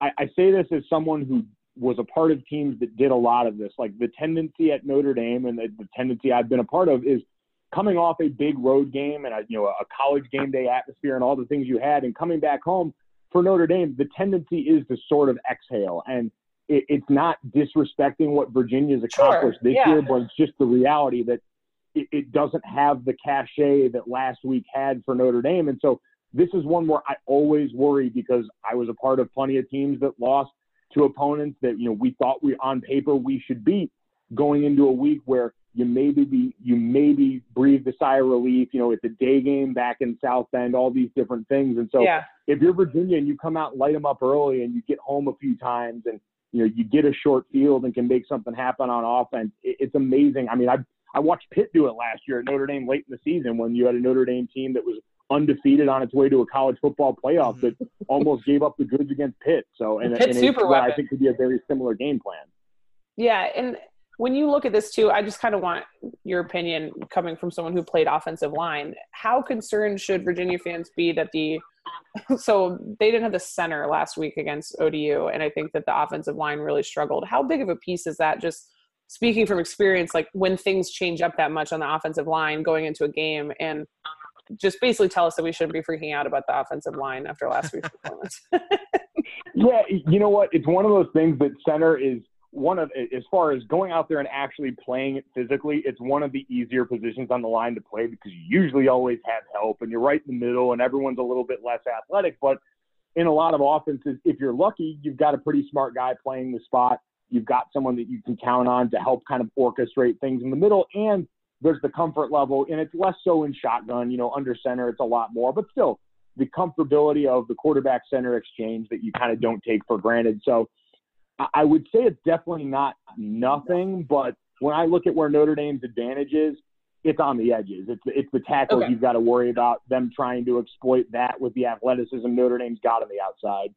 I I say this as someone who was a part of teams that did a lot of this. Like the tendency at Notre Dame and the, the tendency I've been a part of is coming off a big road game and a, you know, a college game day atmosphere and all the things you had and coming back home for Notre Dame, the tendency is to sort of exhale. And it, it's not disrespecting what Virginia's accomplished sure. this yeah. year, but it's just the reality that it, it doesn't have the cachet that last week had for Notre Dame. And so this is one where I always worry because I was a part of plenty of teams that lost to opponents that, you know, we thought we on paper we should beat going into a week where you maybe be, you maybe breathe a sigh of relief. You know, it's a day game back in South Bend, all these different things. And so yeah. if you're Virginia and you come out and light them up early and you get home a few times and, you know, you get a short field and can make something happen on offense, it, it's amazing. I mean, I I watched Pitt do it last year at Notre Dame late in the season when you had a Notre Dame team that was undefeated on its way to a college football playoff that almost gave up the goods against Pitt. So, and, Pitt and super it's, I think could be a very similar game plan. Yeah. And when you look at this too, I just kind of want your opinion coming from someone who played offensive line. How concerned should Virginia fans be that the, so they didn't have the center last week against O D U. And I think that the offensive line really struggled. How big of a piece is that? Just speaking from experience, like when things change up that much on the offensive line going into a game and just basically tell us that we shouldn't be freaking out about the offensive line after last week's performance. Yeah, you know what? It's one of those things that center is one of, as far as going out there and actually playing it physically, it's one of the easier positions on the line to play because you usually always have help and you're right in the middle and everyone's a little bit less athletic. But in a lot of offenses, if you're lucky, you've got a pretty smart guy playing the spot. You've got someone that you can count on to help kind of orchestrate things in the middle. And there's the comfort level, and it's less so in shotgun, you know, under center, it's a lot more, but still the comfortability of the quarterback center exchange that you kind of don't take for granted. So I would say it's definitely not nothing, but when I look at where Notre Dame's advantage is, it's on the edges. It's, it's the tackles okay. you've got to worry about them trying to exploit that with the athleticism Notre Dame's got on the outside.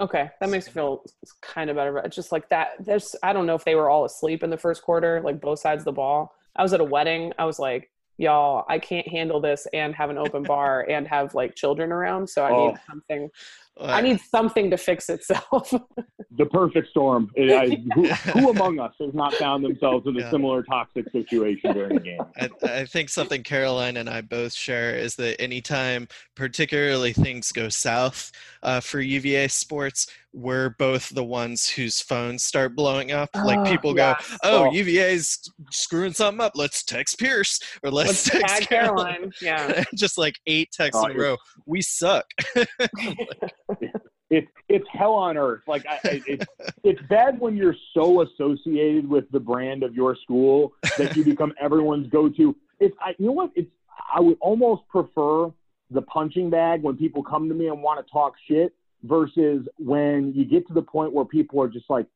Okay, that makes me feel kind of better. But just like that, there's, I don't know if they were all asleep in the first quarter, like both sides of the ball. I was at a wedding. I was like, y'all, I can't handle this and have an open bar and have like children around. So I oh. need something Like, I need something to fix itself. The perfect storm. It, I, who, who among us has not found themselves in a yeah. similar toxic situation during the game? I, I think something Caroline and I both share is that anytime particularly things go south uh, for U V A sports, we're both the ones whose phones start blowing up. Oh, like people yeah. go, oh, well, U V A's screwing something up. Let's text Pierce or let's, let's text tag Caroline. Caroline. Yeah. Just like eight texts oh, in a row. We suck. Like, It's it's hell on earth. Like I, I, it's it's bad when you're so associated with the brand of your school that you become everyone's go-to. It's I, you know what? It's I would almost prefer the punching bag when people come to me and want to talk shit versus when you get to the point where people are just like,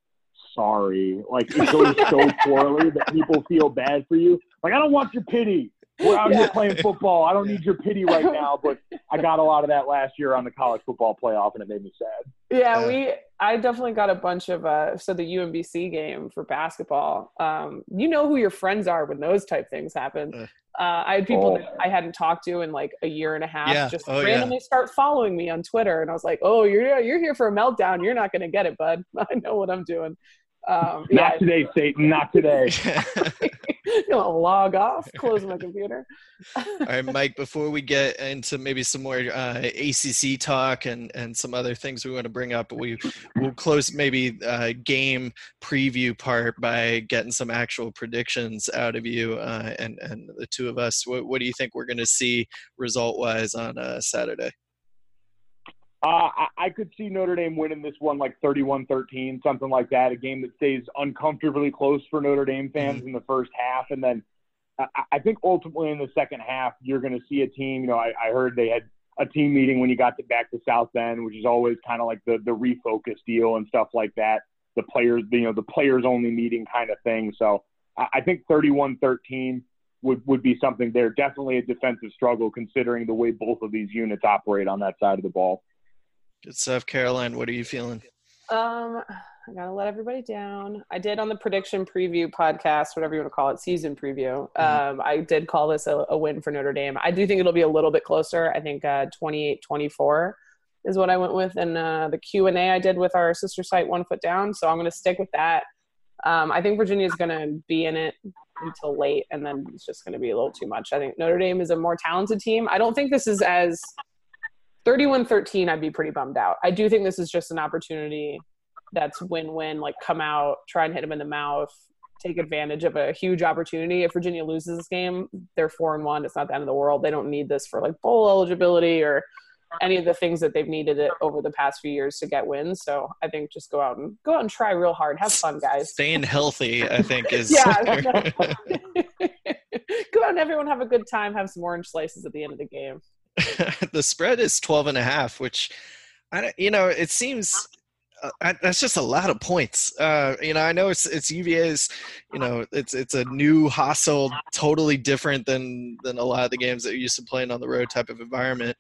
sorry, like it goes so poorly that people feel bad for you. Like, I don't want your pity. We're out yeah. here playing football. I don't need your pity right now, but I got a lot of that last year on the college football playoff, and it made me sad. Yeah, uh, we. I definitely got a bunch of uh, – so the U M B C game for basketball, um, you know who your friends are when those type things happen. Uh, uh, I had people oh. that I hadn't talked to in like a year and a half yeah. just oh, randomly yeah. start following me on Twitter, and I was like, oh, you're you're here for a meltdown. You're not going to get it, bud. I know what I'm doing. Um, not yeah, today, Satan. Not today. You know, log off, close my computer. All right, Mike, before we get into maybe some more uh, A C C talk and, and some other things we want to bring up, we, we'll close maybe uh, game preview part by getting some actual predictions out of you uh, and, and the two of us. What, what do you think we're going to see result-wise on uh, Saturday? Uh, I, I could see Notre Dame winning this one like thirty-one thirteen, something like that, a game that stays uncomfortably close for Notre Dame fans in the first half. And then I, I think ultimately in the second half, you're going to see a team. You know, I, I heard they had a team meeting when you got to back to South Bend, which is always kind of like the, the refocus deal and stuff like that, the players, you know, the players only meeting kind of thing. So I, I think thirty-one thirteen would, would be something there. Definitely a defensive struggle considering the way both of these units operate on that side of the ball. Good stuff, Caroline. What are you feeling? Um, I gotta let everybody down. I did on the prediction preview podcast, whatever you want to call it, season preview. Mm-hmm. Um, I did call this a, a win for Notre Dame. I do think it'll be a little bit closer. I think uh, twenty-eight twenty-four is what I went with, and uh, the Q and A I did with our sister site, One Foot Down. So I'm gonna stick with that. Um, I think Virginia is gonna be in it until late, and then it's just gonna be a little too much. I think Notre Dame is a more talented team. I don't think this is as thirty-one thirteen, I'd be pretty bummed out. I do think this is just an opportunity that's win-win, like come out, try and hit them in the mouth, take advantage of a huge opportunity. If Virginia loses this game, they're four and one. It's not the end of the world. They don't need this for like bowl eligibility or any of the things that they've needed it over the past few years to get wins. So I think just go out and go out and try real hard. Have fun, guys. Staying healthy, I think, is yeah. Go out and everyone have a good time. Have some orange slices at the end of the game. The spread is twelve and a half, which I don't, you know, it seems uh, I, that's just a lot of points. Uh, you know, I know it's, it's U V A's, you know, it's, it's a new hostile, totally different than, than a lot of the games that you're used to playing on the road type of environment.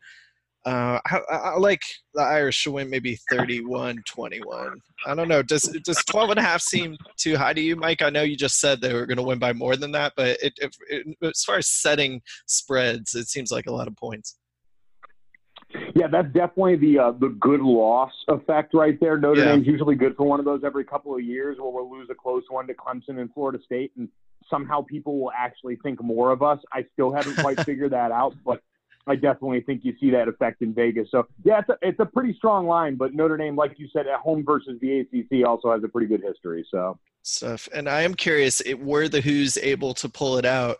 Uh, I, I like the Irish to win maybe thirty-one twenty-one. I don't know. Does, does twelve and a half seem too high to you, Mike? I know you just said they were going to win by more than that, but it, it, it, as far as setting spreads, it seems like a lot of points. Yeah, that's definitely the uh, the good loss effect right there. Notre yeah. Dame's usually good for one of those every couple of years where we'll lose a close one to Clemson and Florida State, and somehow people will actually think more of us. I still haven't quite figured that out, but I definitely think you see that effect in Vegas. So, yeah, it's a, it's a pretty strong line, but Notre Dame, like you said, at home versus the A C C also has a pretty good history. So stuff. And I am curious, it, were the Who's able to pull it out?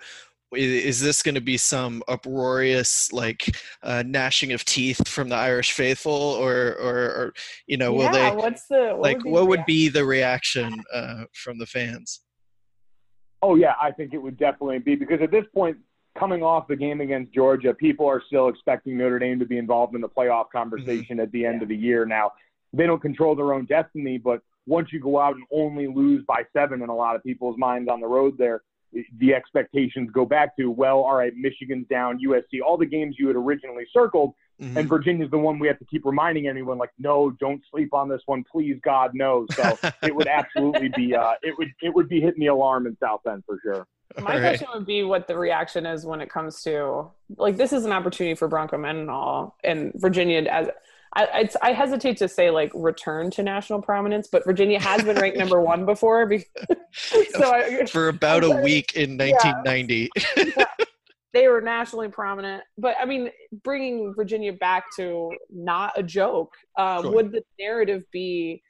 Is this going to be some uproarious, like, uh, gnashing of teeth from the Irish faithful, or, or, or you know, will yeah, they? What's the, what like, would what would be the reaction uh, from the fans? Oh yeah, I think it would definitely be, because at this point, coming off the game against Georgia, people are still expecting Notre Dame to be involved in the playoff conversation mm-hmm. at the end yeah. of the year. Now, they don't control their own destiny, but once you go out and only lose by seven in a lot of people's minds on the road there, the expectations go back to, well, all right, Michigan's down, U S C, all the games you had originally circled, mm-hmm. and Virginia's the one we have to keep reminding anyone, like, no, don't sleep on this one, please, God, no. So it would absolutely be uh, it would it would be hitting the alarm in South Bend for sure. My all question right. would be what the reaction is when it comes to, like, this is an opportunity for Bronco Mendenhall and Virginia. As I, it's, I hesitate to say like return to national prominence, but Virginia has been ranked number one before. Because, so I, for about a week in nineteen ninety. Yeah. Yeah. They were nationally prominent, but I mean, bringing Virginia back to not a joke, uh, sure. would the narrative be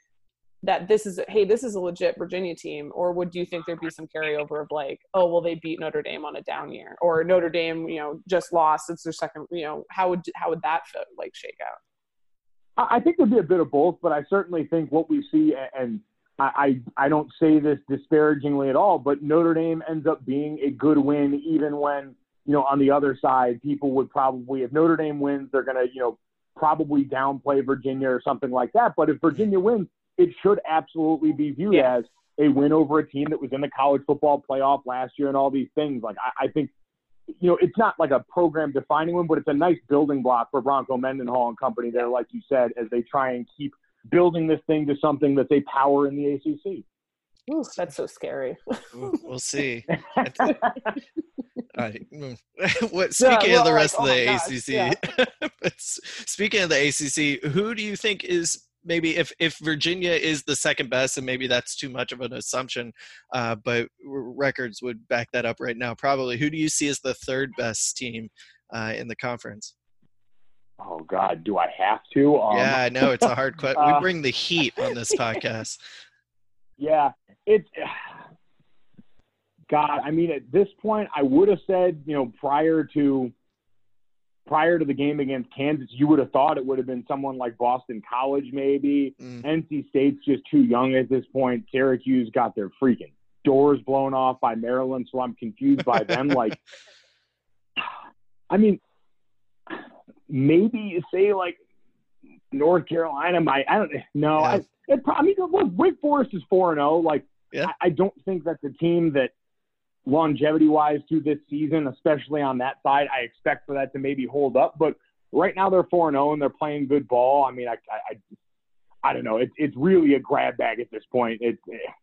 that this is, hey, this is a legit Virginia team, or would do you think there'd be some carryover of like, oh, well, they beat Notre Dame on a down year, or Notre Dame, you know, just lost, it's their second, you know, how would how would that fit, like shake out? I think there'd be a bit of both, but I certainly think what we see, and I, I, I don't say this disparagingly at all, but Notre Dame ends up being a good win, even when, you know, on the other side, people would probably, if Notre Dame wins, they're going to, you know, probably downplay Virginia or something like that. But if Virginia wins, it should absolutely be viewed yeah. as a win over a team that was in the college football playoff last year and all these things. Like, I, I think, you know, it's not like a program defining one, but it's a nice building block for Bronco Mendenhall and company there, like you said, as they try and keep building this thing to something that's a power in the A C C. Ooh, that's so scary. We'll see. I, what, speaking yeah, well, of the rest like, of the oh A C C, yeah. but speaking of the A C C, who do you think is maybe, if, if Virginia is the second best, and maybe that's too much of an assumption, uh, but records would back that up right now, probably, who do you see as the third best team uh, in the conference? Oh, God, do I have to? Um, yeah, I know, it's a hard question. Uh, we bring the heat on this podcast. Yeah, it's... God, I mean, at this point, I would have said, you know, prior to prior to the game against Kansas, you would have thought it would have been someone like Boston College, maybe. Mm. N C State's just too young at this point. Syracuse got their freaking doors blown off by Maryland, so I'm confused by them. Like, I mean, maybe you say, like, North Carolina might – I don't know. Yeah. I, it, I mean, look, Wake Forest is four and oh. Like, yeah. I, I don't think that's a team that – longevity-wise through this season, especially on that side, I expect for that to maybe hold up. But right now they're four and oh and they're playing good ball. I mean, I I, I, I don't know. It, it's really a grab bag at this point. It,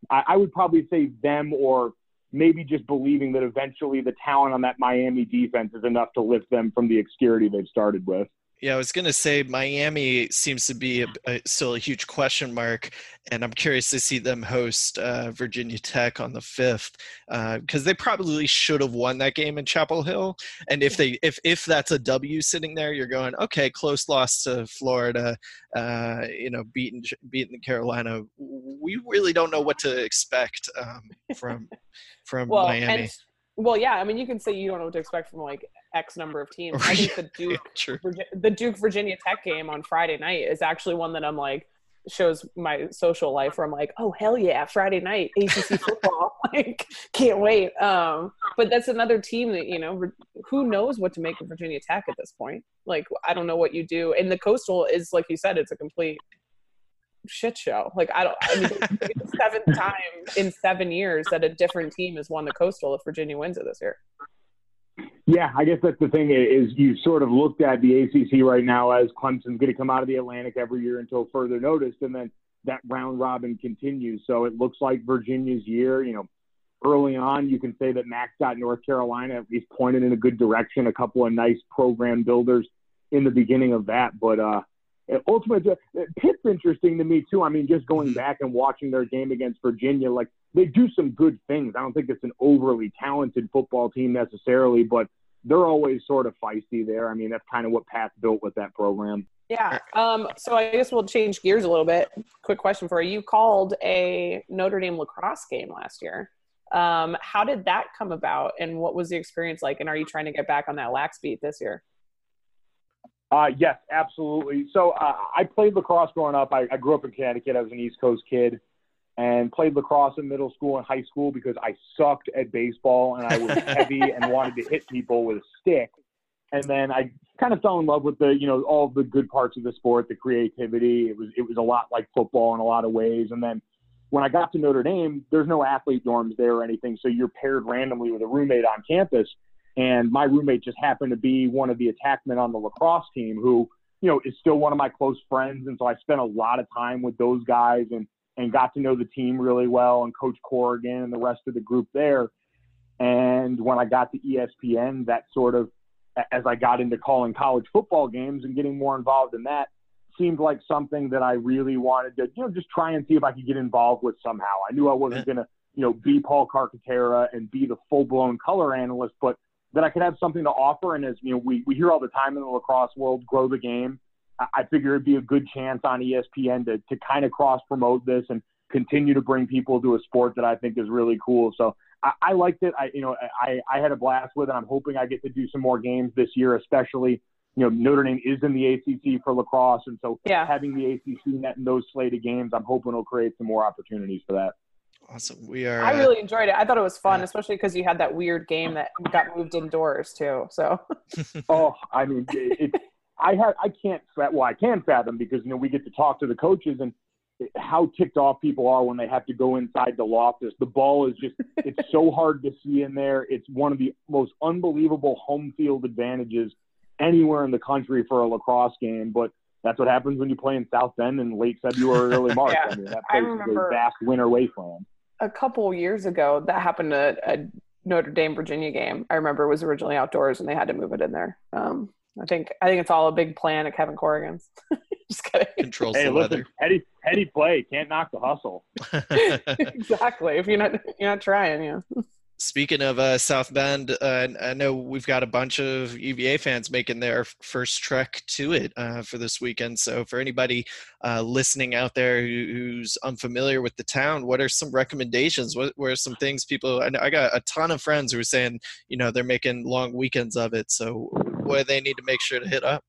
I, I would probably say them, or maybe just believing that eventually the talent on that Miami defense is enough to lift them from the obscurity they've started with. Yeah, I was going to say Miami seems to be a, a, still a huge question mark, and I'm curious to see them host uh, Virginia Tech on the fifth, because uh, they probably should have won that game in Chapel Hill. And if they if if that's a W sitting there, you're going, okay, close loss to Florida, uh, you know, beating beating Carolina. We really don't know what to expect um, from from well, Miami. And- Well, yeah, I mean, you can say you don't know what to expect from, like, X number of teams. I think the Duke, yeah, Virgi- the Duke-Virginia Tech game on Friday night is actually one that I'm, like, shows my social life where I'm like, oh, hell yeah, Friday night, A C C football. Like, can't wait. Um, but that's another team that, you know, who knows what to make of Virginia Tech at this point? Like, I don't know what you do. And the Coastal is, like you said, it's a complete shit show. Like, I don't, I mean, it's the seventh time in seven years that a different team has won the Coastal if Virginia wins it this year. Yeah, I guess that's the thing, is you sort of looked at the A C C right now as Clemson's going to come out of the Atlantic every year until further notice, and then that round robin continues. So it looks like Virginia's year, you know, early on, you can say that Max got North Carolina at least pointed in a good direction, a couple of nice program builders in the beginning of that. But, uh, ultimately, Pitt's interesting to me, too. I mean, just going back and watching their game against Virginia, like, they do some good things. I don't think it's an overly talented football team necessarily, but they're always sort of feisty there. I mean, that's kind of what Pat's built with that program. Yeah. Um, so I guess we'll change gears a little bit. Quick question for you. You called a Notre Dame lacrosse game last year. Um, how did that come about, and what was the experience like, and are you trying to get back on that lax beat this year? Uh, yes, absolutely. So uh, I played lacrosse growing up. I, I grew up in Connecticut. I was an East Coast kid and played lacrosse in middle school and high school because I sucked at baseball and I was heavy and wanted to hit people with a stick. And then I kind of fell in love with the, you know, all the good parts of the sport, the creativity. It was, it was a lot like football in a lot of ways. And then when I got to Notre Dame, there's no athlete dorms there or anything. So you're paired randomly with a roommate on campus. And my roommate just happened to be one of the attackmen on the lacrosse team who, you know, is still one of my close friends. And so I spent a lot of time with those guys and, and got to know the team really well, and Coach Corrigan and the rest of the group there. And when I got to E S P N, that sort of, as I got into calling college football games and getting more involved in that, seemed like something that I really wanted to, you know, just try and see if I could get involved with somehow. I knew I wasn't going to, you know, be Paul Carcaterra and be the full-blown color analyst, but that I could have something to offer. And as, you know, we, we hear all the time in the lacrosse world, grow the game. I, I figure it'd be a good chance on E S P N to, to kind of cross-promote this and continue to bring people to a sport that I think is really cool. So I, I liked it. I, you know, I, I had a blast with it. I'm hoping I get to do some more games this year, especially, you know, Notre Dame is in the A C C for lacrosse. And so yeah. having the A C C net and those slate of games, I'm hoping it'll create some more opportunities for that. Awesome. We are. I really uh, enjoyed it. I thought it was fun, yeah. especially because you had that weird game that got moved indoors too. So. oh, I mean, it, it, I have. I can't. Well, I can fathom because you know we get to talk to the coaches and it, how ticked off people are when they have to go inside the Loftus. The ball is just. It's so hard to see in there. It's one of the most unbelievable home field advantages anywhere in the country for a lacrosse game, but. That's what happens when you play in South Bend in late February, early March. yeah. I mean, that place is a vast winter wasteland. A couple years ago, that happened at a Notre Dame Virginia game. I remember it was originally outdoors, and they had to move it in there. Um, I think I think it's all a big plan at Kevin Corrigan's. Just kidding. Controls hey, the listen, weather. Heady, heady play. Can't knock the hustle. Exactly. If you're not you're not trying, yeah. Speaking of uh, South Bend, uh, I know we've got a bunch of U V A fans making their first trek to it uh, for this weekend. So for anybody uh, listening out there who, who's unfamiliar with the town, what are some recommendations? What, what are some things people – I know I got a ton of friends who are saying, you know, they're making long weekends of it. So what do they need to make sure to hit up?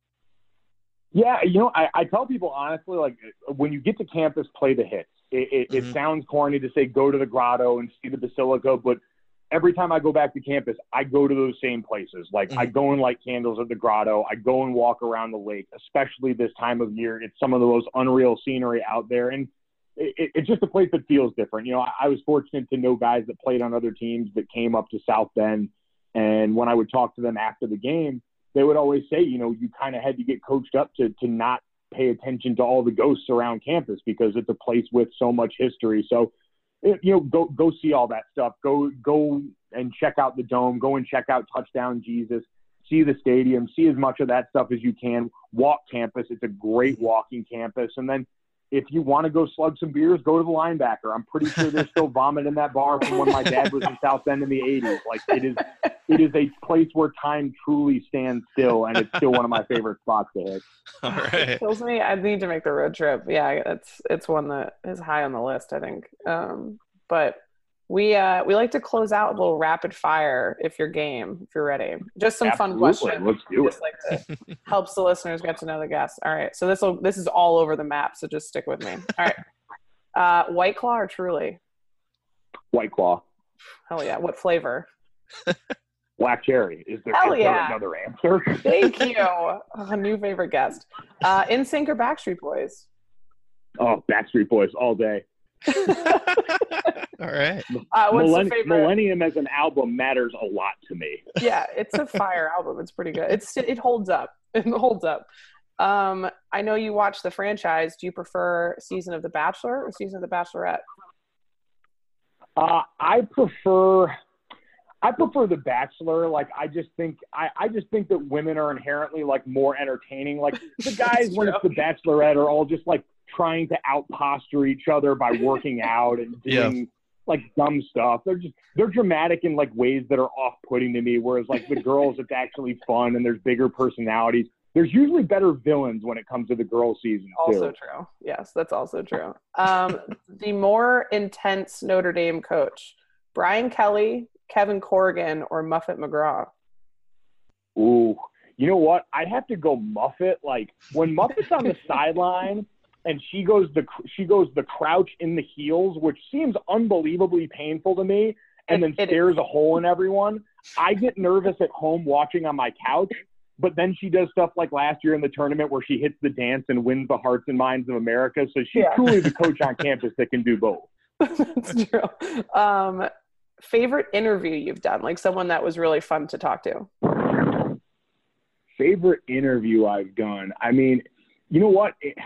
Yeah, you know, I, I tell people honestly, like when you get to campus, play the hits. It, it, mm-hmm. it sounds corny to say go to the grotto and see the basilica, but – every time I go back to campus, I go to those same places. Like mm-hmm. I go and light candles at the grotto. I go and walk around the lake, especially this time of year. It's some of the most unreal scenery out there. And it, it, it's just a place that feels different. You know, I, I was fortunate to know guys that played on other teams that came up to South Bend. And when I would talk to them after the game, they would always say, you know, you kind of had to get coached up to, to not pay attention to all the ghosts around campus because it's a place with so much history. So, you know, go go see all that stuff. Go go and check out the dome. Go and check out Touchdown Jesus. See the stadium. See as much of that stuff as you can. Walk campus. It's a great walking campus. And then if you want to go slug some beers, go to the linebacker. I'm pretty sure there's still vomit in that bar from when my dad was in South Bend in the eighties. Like it is, it is a place where time truly stands still, and it's still one of my favorite spots to hit. All right. It tells me I need to make the road trip. Yeah, that's it's one that is high on the list, I think. Um, but we uh, we like to close out a little rapid fire if you're game, if you're ready. Just some Absolutely. Fun questions. Let's do just it. Like to, helps the listeners get to know the guests. All right. So this will this is all over the map, so just stick with me. All right. Uh, White Claw or Truly? White Claw. Hell yeah. What flavor? Black cherry. Is there, Hell is yeah. there another answer? Thank you. Oh, new favorite guest. Uh, NSYNC or Backstreet Boys? Oh, Backstreet Boys all day. All right. Uh, what's Millenn- the favorite? Millennium as an album matters a lot to me. Yeah, it's a fire album. It's pretty good. It's it holds up. It holds up. Um, I know you watch the franchise. Do you prefer season of The Bachelor or season of The Bachelorette? Uh, I prefer. I prefer The Bachelor. Like, I just think, I, I just think that women are inherently like more entertaining. Like the guys when it's The Bachelorette are all just like trying to out posture each other by working out and doing yeah. like dumb stuff. They're just, they're dramatic in like ways that are off putting to me. Whereas like the girls, it's actually fun and there's bigger personalities. There's usually better villains when it comes to the girls season too. Also true. Yes. That's also true. Um, the more intense Notre Dame coach, Brian Kelly, Kevin Corrigan, or Muffet McGraw? Ooh, you know what? I'd have to go Muffet. Like when Muffet's on the sideline and she goes the she goes the crouch in the heels, which seems unbelievably painful to me, and then stares a hole in everyone. I get nervous at home watching on my couch, but then she does stuff like last year in the tournament where she hits the dance and wins the hearts and minds of America. So she's yeah. truly the coach on campus that can do both. That's true. Um, favorite interview you've done, like someone that was really fun to talk to? Favorite interview I've done. I mean, you know what? It,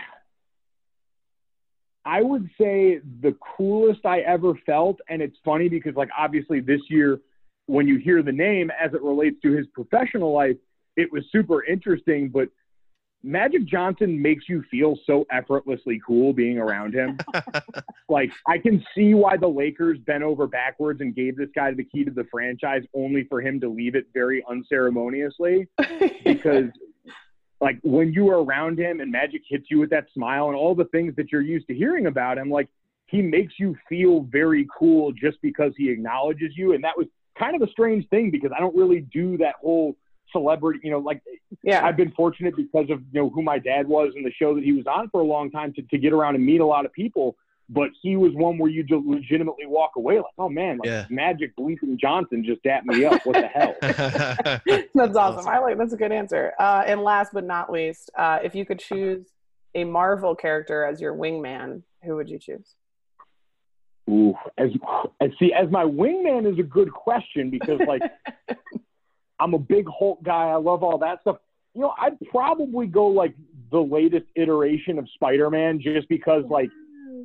I would say the coolest I ever felt. And it's funny because like, obviously this year, when you hear the name as it relates to his professional life, it was super interesting, but Magic Johnson makes you feel so effortlessly cool being around him. Like, I can see why the Lakers bent over backwards and gave this guy the key to the franchise only for him to leave it very unceremoniously. Because, like, when you are around him and Magic hits you with that smile and all the things that you're used to hearing about him, like, he makes you feel very cool just because he acknowledges you. And that was kind of a strange thing because I don't really do that whole celebrity, you know, like, yeah. I've been fortunate because of, you know, who my dad was and the show that he was on for a long time to, to get around and meet a lot of people. But he was one where you just legitimately walk away like, oh, man, like yeah. Magic Bleeping Johnson just dapped me up. What the hell? That's awesome. I like that's a good answer. Uh, and last but not least, uh, if you could choose a Marvel character as your wingman, who would you choose? Ooh, as, as see, as my wingman is a good question because, like, I'm a big Hulk guy. I love all that stuff. You know, I'd probably go, like, the latest iteration of Spider-Man just because, like,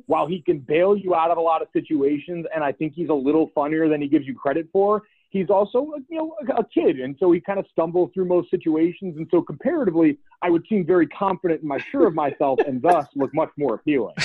while he can bail you out of a lot of situations and I think he's a little funnier than he gives you credit for, he's also, you know, a kid. And so he kind of stumbles through most situations. And so comparatively, I would seem very confident and sure of myself and thus look much more appealing.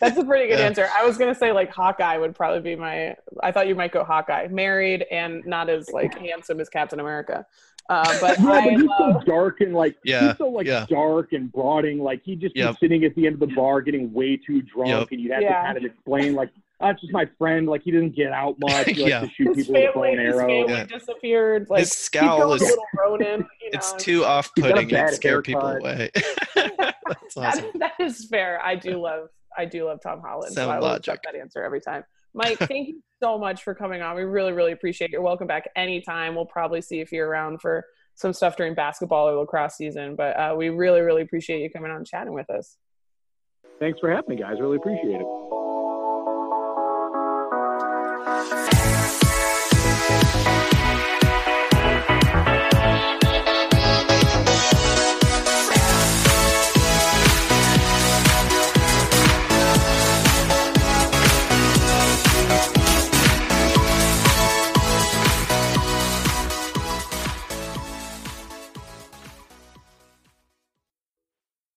That's a pretty good yeah. answer. I was going to say, like, Hawkeye would probably be my – I thought you might go Hawkeye. Married and not as, like, handsome as Captain America. Uh, but, yeah, I but he's love... so dark and, like, yeah. he's so, like, yeah. dark and brooding. Like, he'd just yep. be sitting at the end of the bar getting way too drunk yep. and you'd have yeah. to kind of explain, like, that's just my friend. Like, he didn't get out much. He yeah. likes to shoot his people family, with an arrow. His family yeah. disappeared. Like, his scowl is Ronin, you know. It's too off-putting. It'd scare haircut. people away. That's awesome. That, that is fair. I do love. I do love Tom Holland. Sound so I logic. Love that answer every time. Mike, thank you so much for coming on. We really, really appreciate it. You're welcome back anytime. We'll probably see if you're around for some stuff during basketball or lacrosse season. But uh, we really, really appreciate you coming on and chatting with us. Thanks for having me, guys. Really appreciate it. We'll be right back.